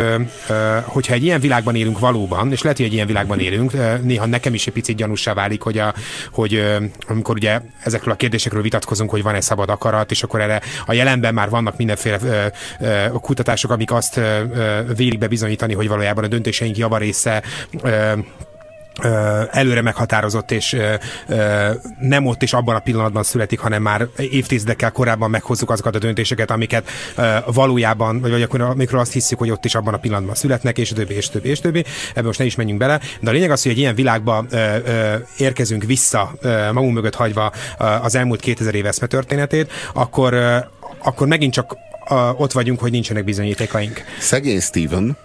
hogyha egy ilyen világban élünk valóban, és lehet, hogy egy ilyen világban élünk, néha nekem is egy picit gyanússá válik, hogy a hogy Hogy, amikor ugye ezekről a kérdésekről vitatkozunk, hogy van-e szabad akarat, és akkor erre a jelenben már vannak mindenféle ö, ö, kutatások, amik azt ö, vélik bebizonyítani, hogy valójában a döntéseink javarésze ö, előre meghatározott, és nem ott és abban a pillanatban születik, hanem már évtizedekkel korábban meghozzuk azokat a döntéseket, amiket valójában, vagy akkor amikor azt hiszük, hogy ott is abban a pillanatban születnek, és többi, és többi, és többi. Ebben most ne is menjünk bele. De a lényeg az, hogy egy ilyen világba érkezünk vissza, magunk mögött hagyva az elmúlt kétezer év eszmetörténetét, akkor, akkor megint csak ott vagyunk, hogy nincsenek bizonyítékaink. Szegény Steven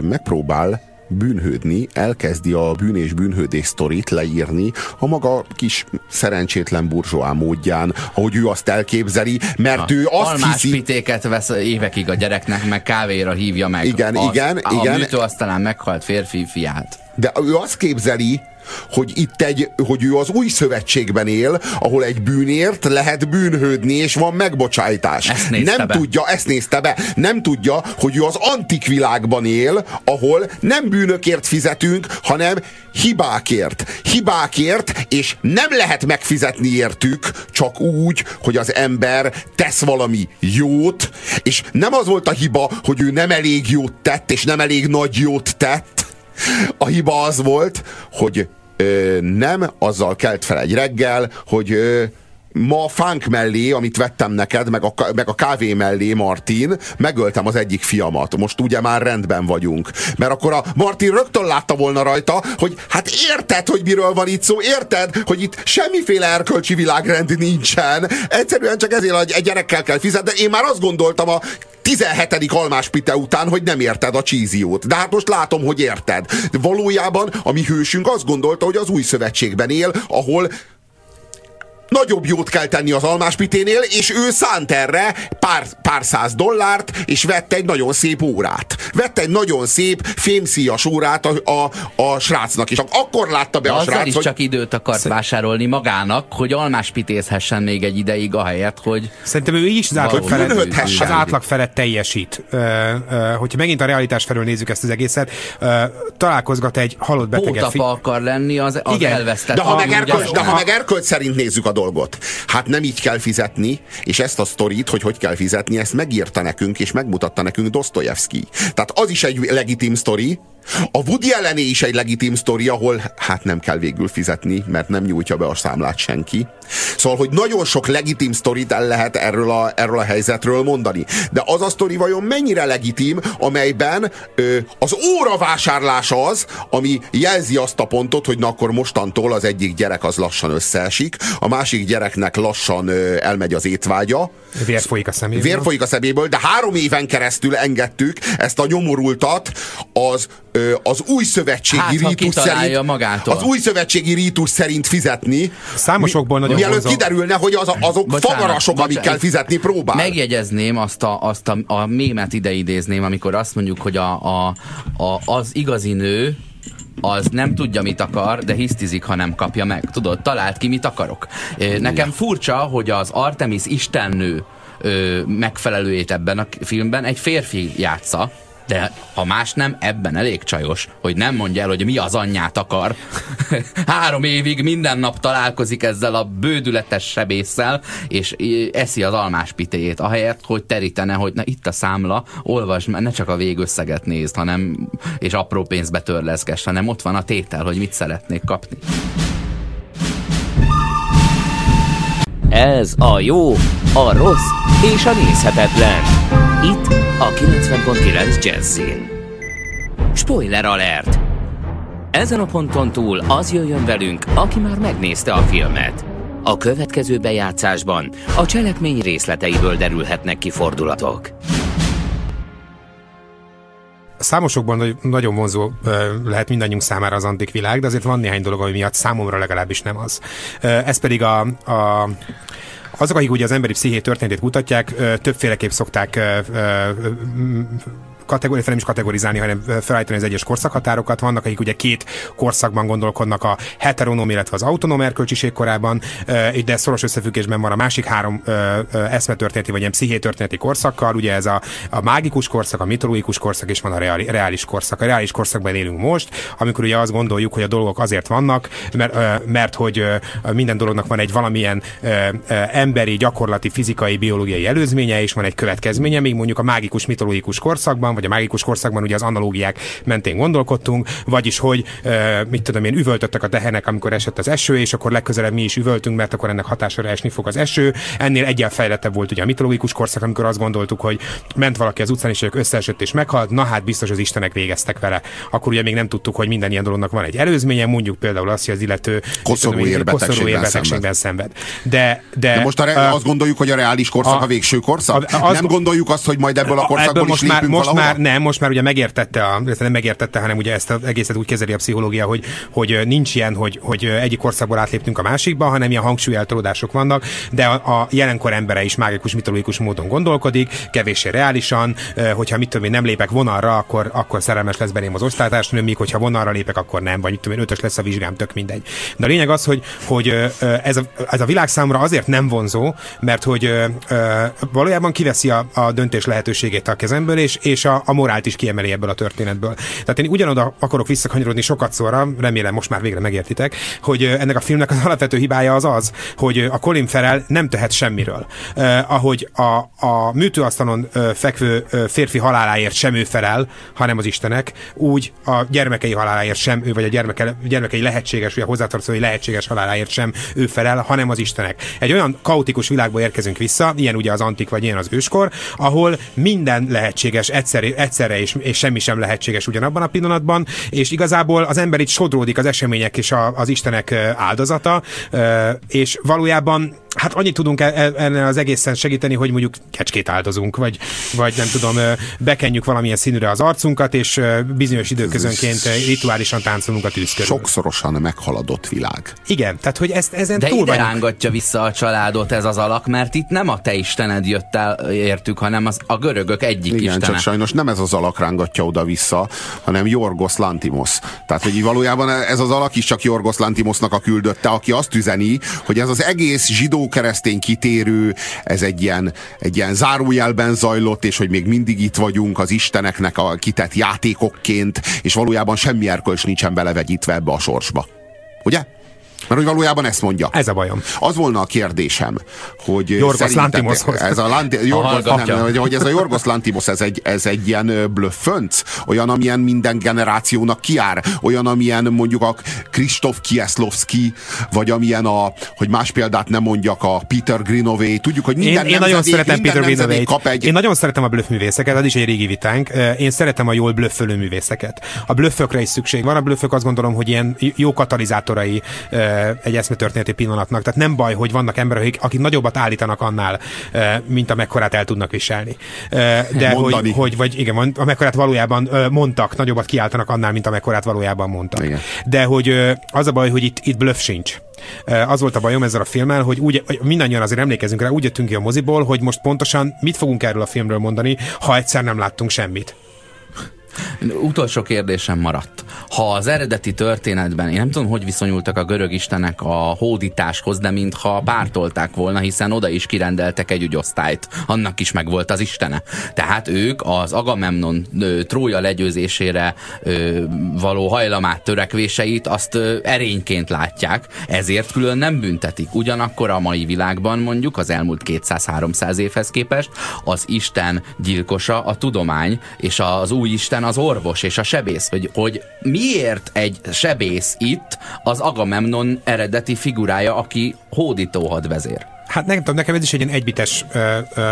megpróbál bűnhődni, elkezdi a bűn és bűnhődés sztorit leírni a maga kis szerencsétlen burzsóá módján, ahogy ő azt elképzeli, mert a ő azt almás hiszi... pitéket vesz évekig a gyereknek, meg kávéra hívja meg. Igen, azt, igen, a igen. A műtő aztán meghalt férfi fiát. De ő azt képzeli, hogy itt egy, hogy ő az új szövetségben él, ahol egy bűnért lehet bűnhődni, és van megbocsájtás. Ezt nézte nem be. tudja, ezt nézte be. Nem tudja, hogy ő az antik világban él, ahol nem bűnökért fizetünk, hanem hibákért. Hibákért, és nem lehet megfizetni értük, csak úgy, hogy az ember tesz valami jót, és nem az volt a hiba, hogy ő nem elég jót tett, és nem elég nagy jót tett. A hiba az volt, hogy ö, nem azzal kelt fel egy reggel, hogy ö, ma a fánk mellé, amit vettem neked, meg a, meg a kávé mellé, Martin, megöltem az egyik fiamat. Most ugye már rendben vagyunk. Mert akkor a Martin rögtön látta volna rajta, hogy hát érted, hogy miről van itt szó, érted, hogy itt semmiféle erkölcsi világrend nincsen. Egyszerűen csak ezért egy gyerekkel kell fizetni. De én már azt gondoltam a tizenhetedik almáspite után, hogy nem érted a csíziót. De hát most látom, hogy érted. De valójában a mi hősünk azt gondolta, hogy az új szövetségben él, ahol nagyobb jót kell tenni az almáspiténél, és ő szánt erre pár, pár száz dollárt, és vette egy nagyon szép órát. Vette egy nagyon szép fémszíjas órát a, a, a srácnak, és akkor látta be de a srác, hogy... is csak időt akart szerint... vásárolni magának, hogy almáspitézhessen még egy ideig, ahelyett, hogy... Szerintem ő így is az átlag felett, az átlag felett teljesít. Ö, ö, hogyha megint a realitás felől nézzük ezt az egészet, ö, találkozgat egy halott beteget... Pótapa akar lenni az, az elvesztett. De ha meg erkölt, de ha meg erkölt szerint nézzük a dolgot. Hát nem így kell fizetni, és ezt a sztorit, hogy hogy kell fizetni, ezt megírta nekünk, és megmutatta nekünk Dosztojevszkij. Tehát az is egy legitim sztori, a Woody Allené is egy legitim sztori, ahol hát nem kell végül fizetni, mert nem nyújtja be a számlát senki. Szóval, hogy nagyon sok legitim sztorit el lehet erről a, erről a helyzetről mondani. De az a sztori vajon mennyire legitim, amelyben ö, az óravásárlás az, ami jelzi azt a pontot, hogy na akkor mostantól az egyik gyerek az lassan összeesik, a másik gyereknek lassan ö, elmegy az étvágya. Vér folyik a szeméből. Vér folyik a szeméből, de három éven keresztül engedtük ezt a nyomorultat az az új szövetségi hát, rítus szerint magától. Az új szövetségi rítus szerint fizetni. Számosokból mi, nagyon mielőtt vonzó. Kiderülne, hogy az, azok bocsánat, favarasok, bocsánat, amikkel fizetni próbál. Megjegyezném azt a, azt a, a mémet ideidézném, amikor azt mondjuk, hogy a, a, a, az igazi nő az nem tudja, mit akar, de hisztizik, ha nem kapja meg. Tudod, talált ki, mit akarok. Nekem furcsa, hogy az Artemis istennő megfelelőjét ebben a filmben egy férfi játsza. De ha más nem, ebben elég csajos, hogy nem mondja el, hogy mi az anyját akar. Három évig minden nap találkozik ezzel a bődületes sebésszel, és eszi az almáspitéjét, ahelyett, hogy terítene, hogy na itt a számla, olvasd, ne csak a végösszeget nézd, hanem, és apró pénzbe törleszgess, hanem ott van a tétel, hogy mit szeretnék kapni. Ez a jó, a rossz és a nézhetetlen. Itt a kilencven pont kilenc Jazzin. Spoiler alert! Ezen a ponton túl az jöjjön velünk, aki már megnézte a filmet. A következő bejátszásban a cselekmény részleteiből derülhetnek ki fordulatok. Számosokban nagyon vonzó lehet mindannyiunk számára az antik világ, de azért van néhány dolog, ami miatt számomra legalábbis nem az. Ez pedig a... a azok, akik ugye az emberi psziché történetét kutatják, többféleképp szokták kategóri, nem is kategorizálni, hanem felállítani az egyes korszakhatárokat. Vannak, akik ugye két korszakban gondolkodnak, a heteronóm, illetve az autonóm erkölcsiség korában, de szoros összefüggésben van a másik három eszmetörténeti, vagy ilyen pszichétörténeti korszakkal. Ugye ez a, a mágikus korszak, a mitológikus korszak, és van a reali, reális korszak. A reális korszakban élünk most, amikor ugye azt gondoljuk, hogy a dolgok azért vannak, mert, mert hogy minden dolognak van egy valamilyen emberi, gyakorlati, fizikai, biológiai előzménye, és van egy következménye, még mondjuk a mágikus, mitológikus korszakban, vagy a mágikus korszakban ugye az analógiák mentén gondolkodtunk, vagyis hogy e, mit tudom én, üvöltöttek a tehenek, amikor esett az eső, és akkor legközelebb mi is üvöltünk, mert akkor ennek hatására esni fog az eső. Ennél egyel fejlettebb volt ugye a mitológikus korszak, amikor azt gondoltuk, hogy ment valaki az utcán, és ők összeesett és meghalt, na hát biztos az istenek végeztek vele. Akkor ugye még nem tudtuk, hogy minden ilyen dolognak van egy előzménye, mondjuk például azt, hogy az illető koszorúérbetegségben szenved. De, de, de most a re- a, azt gondoljuk, hogy a reális korszak a, a végső korszak? A, a, nem gondoljuk azt, hogy majd ebből a korszakból ebből is lépünk most már, nem, most már ugye megértette, a, nem megértette, hanem ugye ezt az egészet úgy kezeli a pszichológia, hogy, hogy nincs ilyen, hogy, hogy egyik országból átléptünk a másikba, hanem ilyen hangsúlyeltolódások vannak, de a, a jelenkor embere is mágikus, mitológikus módon gondolkodik, kevéssé reálisan, hogyha mit tudom én, nem lépek vonalra, akkor, akkor szerelmes lesz belém az osztálytársnőm, míg hogyha vonalra lépek, akkor nem, vagy mit tudom én, ötös lesz a vizsgám, tök mindegy. De a lényeg az, hogy, hogy ez, a, ez a világ számra azért nem vonzó, mert hogy valójában kiveszi a, a döntés lehetőségét a kezemből, és, és a a, a morált is kiemeli ebből a történetből. Tehát én ugyanoda akarok visszakanyarodni sokat szóra, remélem most már végre megértitek, hogy ennek a filmnek az alapvető hibája az az, hogy a Colin Farrell nem tehet semmiről. Uh, ahogy a, a műtőasztalon uh, fekvő uh, férfi haláláért sem ő felel, hanem az Istenek, úgy a gyermekei haláláért sem ő, vagy a gyermeke, gyermekei lehetséges, vagy a hozzátartozói lehetséges haláláért sem ő felel, hanem az Istenek. Egy olyan kaotikus világba érkezünk vissza, ilyen ugye az antik, vagy ilyen az őskor, ahol minden lehetséges egyszer, egyszerre, és, és semmi sem lehetséges ugyanabban a pillanatban, és igazából az ember itt sodródik az események és a, az Istenek áldozata, és valójában hát annyit tudunk ennél az egészen segíteni, hogy mondjuk kecskét áldozunk, vagy, vagy nem tudom, bekenjük valamilyen színűre az arcunkat, és bizonyos időközönként rituálisan táncolunk a tűz körül. Sokszorosan meghaladott világ. Igen, tehát hogy ezt, ezen de túl ide vagyunk. Rángatja vissza a családot ez az alak, mert itt nem a te istened jött el értük, hanem az, a görögök egyik igen, istene. Igen, csak sajnos nem ez az alak rángatja oda-vissza, hanem Yorgos Lanthimos. Tehát, hogy valójában ez az alak is csak Yorgos Lanthimosnak a küldötte, aki azt üzeni, hogy ez az egész zsidó keresztény kitérő, ez egy ilyen, egy ilyen zárójelben zajlott, és hogy még mindig itt vagyunk az isteneknek a kitett játékokként, és valójában semmi erkölcs nincsen belevegyítve ebbe a sorsba. Ugye? Mert hogy valójában ezt mondja. Ez a bajom. Az volna a kérdésem, hogy Yorgos Lanthimoshoz. Ez a Lanti, Yorgos, a nem, hogy ez a Yorgos Lanthimos, ez egy, ez egy ilyen blöffönc, olyan, amilyen minden generációnak kiár, olyan, amilyen mondjuk a Christoph Kieslowski, vagy amilyen a, hogy más példát nem mondjak, a Peter Greenaway. Tudjuk, hogy minden én, én nagyon szeretem Peter Greenaway kap egy... Én nagyon szeretem a blöffművészeket, az is egy régi vitánk. Én szeretem a jól blöffölő művészeket. A blöffökre is szükség van, a blöffök azt gondolom, hogy ilyen jó katalizátorai egy eszmetörténeti pillanatnak. Tehát nem baj, hogy vannak emberek, akik nagyobbat állítanak annál, mint amekkorát el tudnak viselni. De hogy, hogy, vagy igen, amekkorát valójában mondtak, nagyobbat kiáltanak annál, mint amekkorát valójában mondtak. Igen. De hogy az a baj, hogy itt, itt blöff sincs. Az volt a bajom ezzel a filmmel, hogy úgy, mindannyian azért emlékezünk rá, úgy jöttünk ki a moziból, hogy most pontosan mit fogunk erről a filmről mondani, ha egyszer nem láttunk semmit. Utolsó kérdésem maradt. Ha az eredeti történetben, én nem tudom, hogy viszonyultak a görög istenek a hódításhoz, de mintha pártolták volna, hiszen oda is kirendeltek egy ügyosztályt. Annak is megvolt az istene. Tehát ők az Agamemnon Trója legyőzésére ö, való hajlamát, törekvéseit azt ö, erényként látják, ezért külön nem büntetik. Ugyanakkor a mai világban mondjuk az elmúlt kétszáz-háromszáz évhez képest az Isten gyilkosa a tudomány, és az új Isten az orvos és a sebész, hogy, hogy miért egy sebész itt az Agamemnon eredeti figurája, aki hódító hadvezér? Hát nem tudom, nekem ez is egy ilyen egybites ö, ö,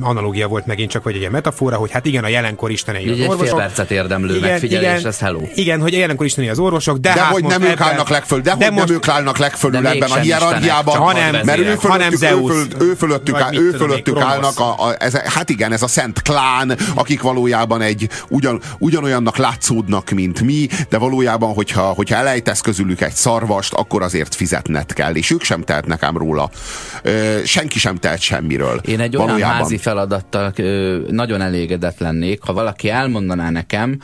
analógia volt megint csak, vagy egy ilyen metafora, hogy hát igen, a jelenkor istenei az orvosok. Egy fél percet érdemlő igen, megfigyelés, igen, ez hello. Igen, hogy a jelenkor istenei az orvosok, de, de hát hogy nem ők állnak legfölül, de, de hogy most, nem ők állnak legfölül ebben a hierarchiában, hanem, mert ő fölöttük, ő fölöttük, áll, ő fölöttük tudom, állnak, a, a, ez, hát igen, ez a szent klán, akik valójában egy ugyan, ugyanolyannak látszódnak, mint mi, de valójában, hogyha, hogyha elejtesz közülük egy szarvast, akkor azért fizetned kell, és ők sem tehetnek ám róla. Senki sem tehet semmiről. Én egy olyan valójában házi feladattal nagyon elégedett lennék, ha valaki elmondaná nekem,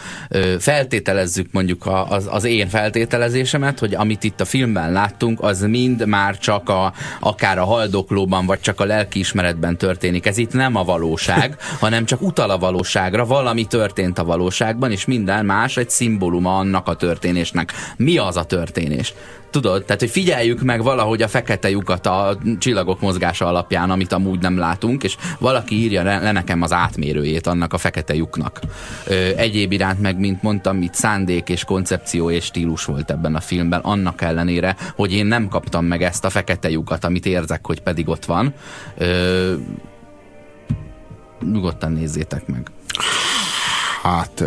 feltételezzük mondjuk az, az én feltételezésemet, hogy amit itt a filmben láttunk, az mind már csak a, akár a haldoklóban, vagy csak a lelkiismeretben történik. Ez itt nem a valóság, hanem csak utal a valóságra, valami történt a valóságban, és minden más egy szimbóluma annak a történésnek. Mi az a történés? Tudod, tehát, hogy figyeljük meg valahogy a fekete lyukat a csillagok mozgása alapján, amit amúgy nem látunk, és valaki írja le nekem az átmérőjét annak a fekete lyuknak. Ö, egyéb iránt meg, mint mondtam, itt szándék és koncepció és stílus volt ebben a filmben, annak ellenére, hogy én nem kaptam meg ezt a fekete lyukat, amit érzek, hogy pedig ott van. Ö, nyugodtan nézzétek meg. Hát,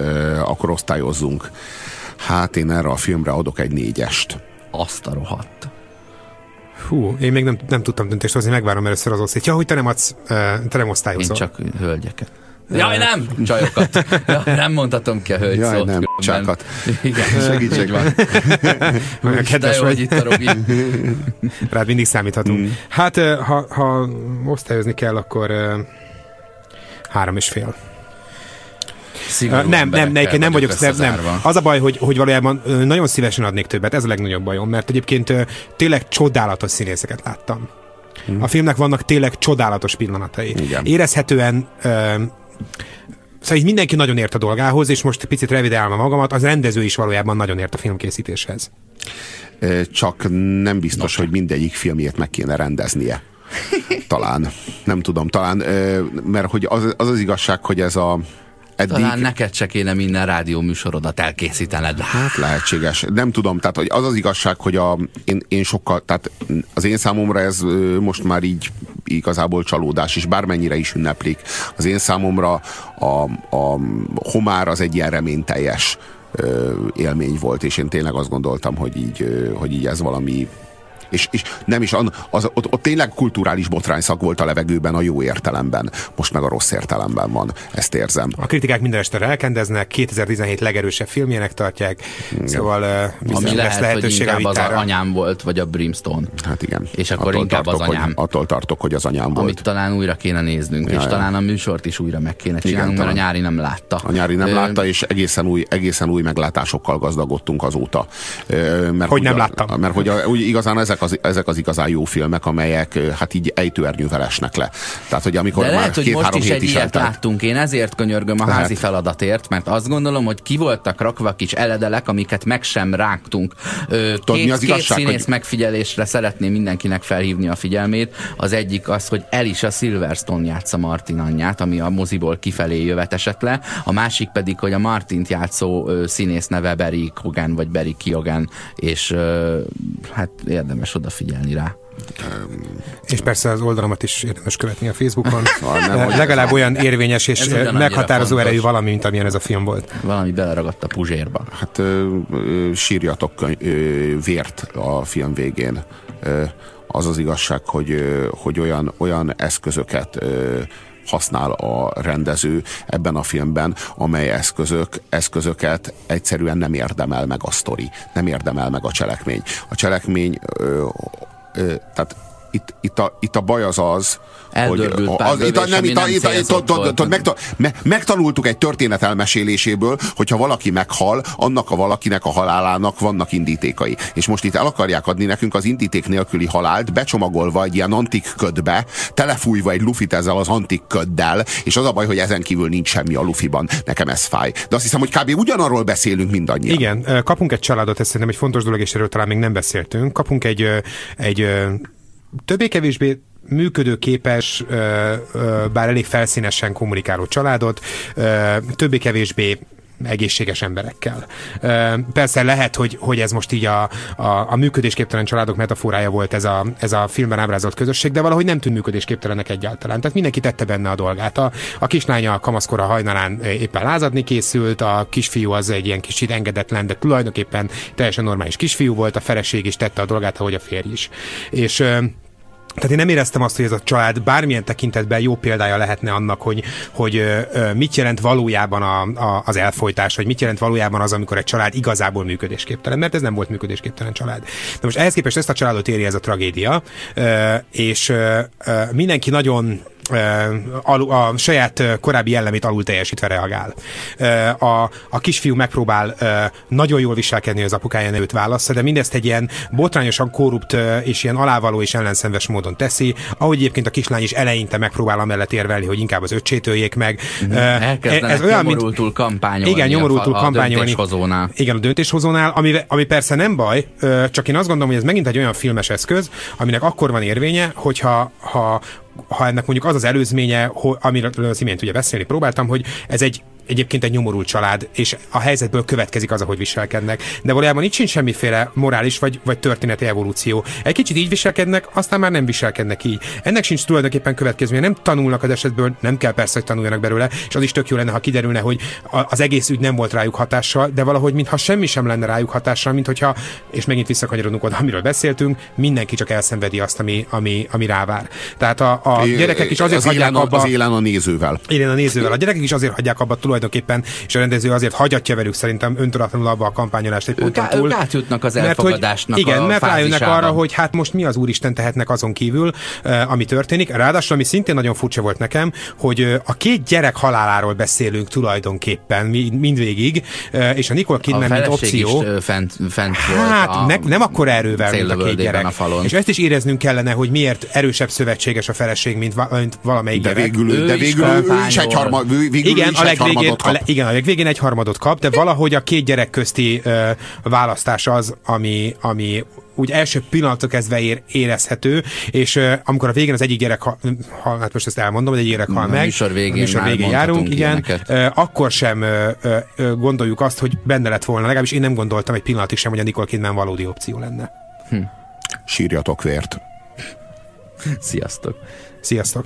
akkor osztályozzunk. Hát én erre a filmre adok egy négyest. Azt a rohadt. Hú, én még nem, nem tudtam döntést hozni, megvárom először az osztályt. Ja, hogy te nem adsz, te nem osztályozol. Én csak hölgyeket. Jaj, nem! Csajokat. Ja, nem mondhatom ki a hölgy Jaj, szót. Nem, csákat. Igen, segítség van. Kedves jó, vagy. Itt a Robi. Rád mindig számíthatunk. Mm. Hát, ha, ha osztályozni kell, akkor három és fél. Uh, nem, nem, ne, nem vagyok, nem, nem. Az a baj, hogy, hogy valójában nagyon szívesen adnék többet, ez a legnagyobb bajom, mert egyébként tényleg csodálatos színészeket láttam. Hmm. A filmnek vannak tényleg csodálatos pillanatai. Igen. Érezhetően uh, Szóval így mindenki nagyon ért a dolgához, és most picit revidálom magamat, az rendező is valójában nagyon ért a filmkészítéshez. Csak nem biztos, Nos. hogy mindegyik filmjét meg kéne rendeznie. Talán. Nem tudom, talán, mert hogy az az, az igazság, hogy ez a eddig... Talán neked se kéne minden rádió műsorodat elkészítened. Hát lehetséges. Nem tudom, tehát hogy az az igazság, hogy a, én, én sokkal, tehát az én számomra ez most már így igazából csalódás, és bármennyire is ünneplik. Az én számomra a, a homár az egy ilyen reményteljes élmény volt, és én tényleg azt gondoltam, hogy így, hogy így ez valami... És, és nem is, az, az, ott, ott tényleg kulturális botrányszak volt a levegőben a jó értelemben, most meg a rossz értelemben van, ezt érzem. A kritikák minden este elkendeznek, kétezer-tizenhét legerősebb filmjének tartják, igen. Szóval uh, biztos lesz lehetőség a vitára. Ami lehet, hogy inkább az anyám volt, vagy a Brimstone. Hát igen. És akkor attól inkább tartok, az anyám. Hogy, attól tartok, hogy az anyám volt. Amit talán újra kéne néznünk, ja, és ja. talán a műsort is újra meg kéne csinálnunk, igen, mert a nyári nem látta. A nyári nem Ö... látta, és egészen új, egészen új meglátásokkal gazdagodtunk azóta. Ö, mert hogy nem láttam. Mert hogy a, úgy, igazán ezek Az, ezek az igazán jó filmek, amelyek hát így ejtőernyővel esnek le. Tehát, hogy amikor de lehet, hogy most is egy is ilyet láttunk. Én ezért könyörgöm a lehet. házi feladatért, mert azt gondolom, hogy ki voltak rakva kis eledelek, amiket meg sem rágtunk. Két, két színész hogy... megfigyelésre szeretném mindenkinek felhívni a figyelmét. Az egyik az, hogy Alicia Silverstone játsza Martin anyját, ami a moziból kifelé jövet esett le. A másik pedig, hogy a Martint játszó színész neve Barry Keoghan, vagy Barry Keoghan, és hát érdemes odafigyelni rá. És persze az oldalamat is érdemes követni a Facebookon. Nem, legalább ez olyan érvényes és meghatározó erejű valami, mint amilyen ez a film volt. Valami beleragadt a puzsérba. Hát sírjatok vért a film végén. Az az igazság, hogy, hogy olyan, olyan eszközöket használ a rendező ebben a filmben, amely eszközök, eszközöket egyszerűen nem érdemel meg a sztori, nem érdemel meg a cselekmény. A cselekmény, ö, ö, tehát itt, itt, a, itt a baj az az, eldörbült hogy az, itt a, nem, itt a, itt a, itt a, volt, a, megta, me, megtanultuk egy történet elmeséléséből, hogyha valaki meghal, annak a valakinek a halálának vannak indítékai. És most itt el akarják adni nekünk az indíték nélküli halált, becsomagolva egy ilyen antik ködbe, telefújva egy lufit ezzel az antik köddel, és az a baj, hogy ezen kívül nincs semmi a lufiban. Nekem ez fáj. De azt hiszem, hogy kb. Ugyanarról beszélünk mindannyian. Igen, kapunk egy családot, ez szerintem egy fontos dolog, és erről talán még nem beszéltünk. Kapunk egy, egy többé-kevésbé működőképes, bár elég felszínesen kommunikáló családot, többé-kevésbé egészséges emberekkel. Persze lehet, hogy, hogy ez most így a, a, a működésképtelen családok metaforája volt ez a, ez a filmben ábrázolt közösség, de valahogy nem tűnt működésképtelenek egyáltalán. Tehát mindenki tette benne a dolgát. A, a kislánya a kamaszkora hajnalán éppen lázadni készült, a kisfiú az egy ilyen kicsit engedetlen, de tulajdonképpen teljesen normális kisfiú volt, a feleség is tette a dolgát, ahogy a férj is. És tehát én nem éreztem azt, hogy ez a család bármilyen tekintetben jó példája lehetne annak, hogy, hogy ö, mit jelent valójában a, a, az elfojtás, hogy mit jelent valójában az, amikor egy család igazából működésképtelen, mert ez nem volt működésképtelen család. De most ehhez képest ezt a családot éri ez a tragédia, ö, és ö, ö, mindenki nagyon a saját korábbi jellemét alul teljesítve reagál. A, a kisfiú megpróbál nagyon jól viselkedni, az apukája őt válassza, de mindezt egy ilyen botrányosan korrupt és ilyen alávaló és ellenszenves módon teszi, ahogy egyébként a kislány is eleinte megpróbál amellett érvelni, hogy inkább az öccsét öljék meg. Ez olyan, nyomorultul mint... kampányolni. Igen, nyomorultul a, a kampányolni. Döntéshozónál. Igen, a döntéshozónál, ami, ami persze nem baj, csak én azt gondolom, hogy ez megint egy olyan filmes eszköz, aminek akkor van érvénye, hogyha ha ha ennek mondjuk az az előzménye, amiről az imént ugye beszélni próbáltam, hogy ez egy egyébként egy nyomorult család, és a helyzetből következik az, ahogy viselkednek. De valójában itt sincs semmiféle morális vagy, vagy történeti evolúció. Egy kicsit így viselkednek, aztán már nem viselkednek így. Ennek sincs tulajdonképpen következménye, nem tanulnak az esetből, nem kell persze, hogy tanuljanak belőle, és az is tök jó lenne, ha kiderülne, hogy az egész ügy nem volt rájuk hatással, de valahogy mintha semmi sem lenne rájuk hatással, mint hogyha, és megint visszakanyarodunk oda, amiről beszéltünk, mindenki csak elszenvedi azt, ami, ami, ami rávár. Tehát a, a gyerekek is azért az hagyják abba. Az élen a nézővel. Élen a nézővel. A gyerekek is azért hagyják abba tulajdonképpen, és a rendező azért hagyatja velük szerintem öntudatlanul abba a kampányolást egy ponton túl. Ők átjutnak az elfogadásnak mert, hogy, igen, a mert rájönnek arra, hogy hát most mi az úristen tehetnek azon kívül, eh, ami történik. Ráadásul, ami szintén nagyon furcsa volt nekem, hogy a két gyerek haláláról beszélünk tulajdonképpen mindvégig, eh, és a Nicole Kidman, mint opció. Fent, fent hát a ne, nem akkor erővel, mint a két gyerek. A és ezt is éreznünk kellene, hogy miért erősebb szövetséges a feleség, mint, va, mint valamelyik de gyerek. Végül, ő de végül ő is egy harmadot kap. Igen, a legvégén egy harmadot kap, de valahogy a két gyerek közti uh, választás az, ami, ami úgy első pillanattól kezdve ér, érezhető, és uh, amikor a végén az egyik gyerek ha, ha, hát most ezt elmondom, hogy egy gyerek hal meg, műsor végén, műsor végén járunk, igen, uh, akkor sem uh, uh, gondoljuk azt, hogy benne lett volna, legalábbis én nem gondoltam egy pillanatig sem, hogy a Nicole Kidman valódi opció lenne. Hm. Sírjatok vért! Sziasztok! Sziasztok!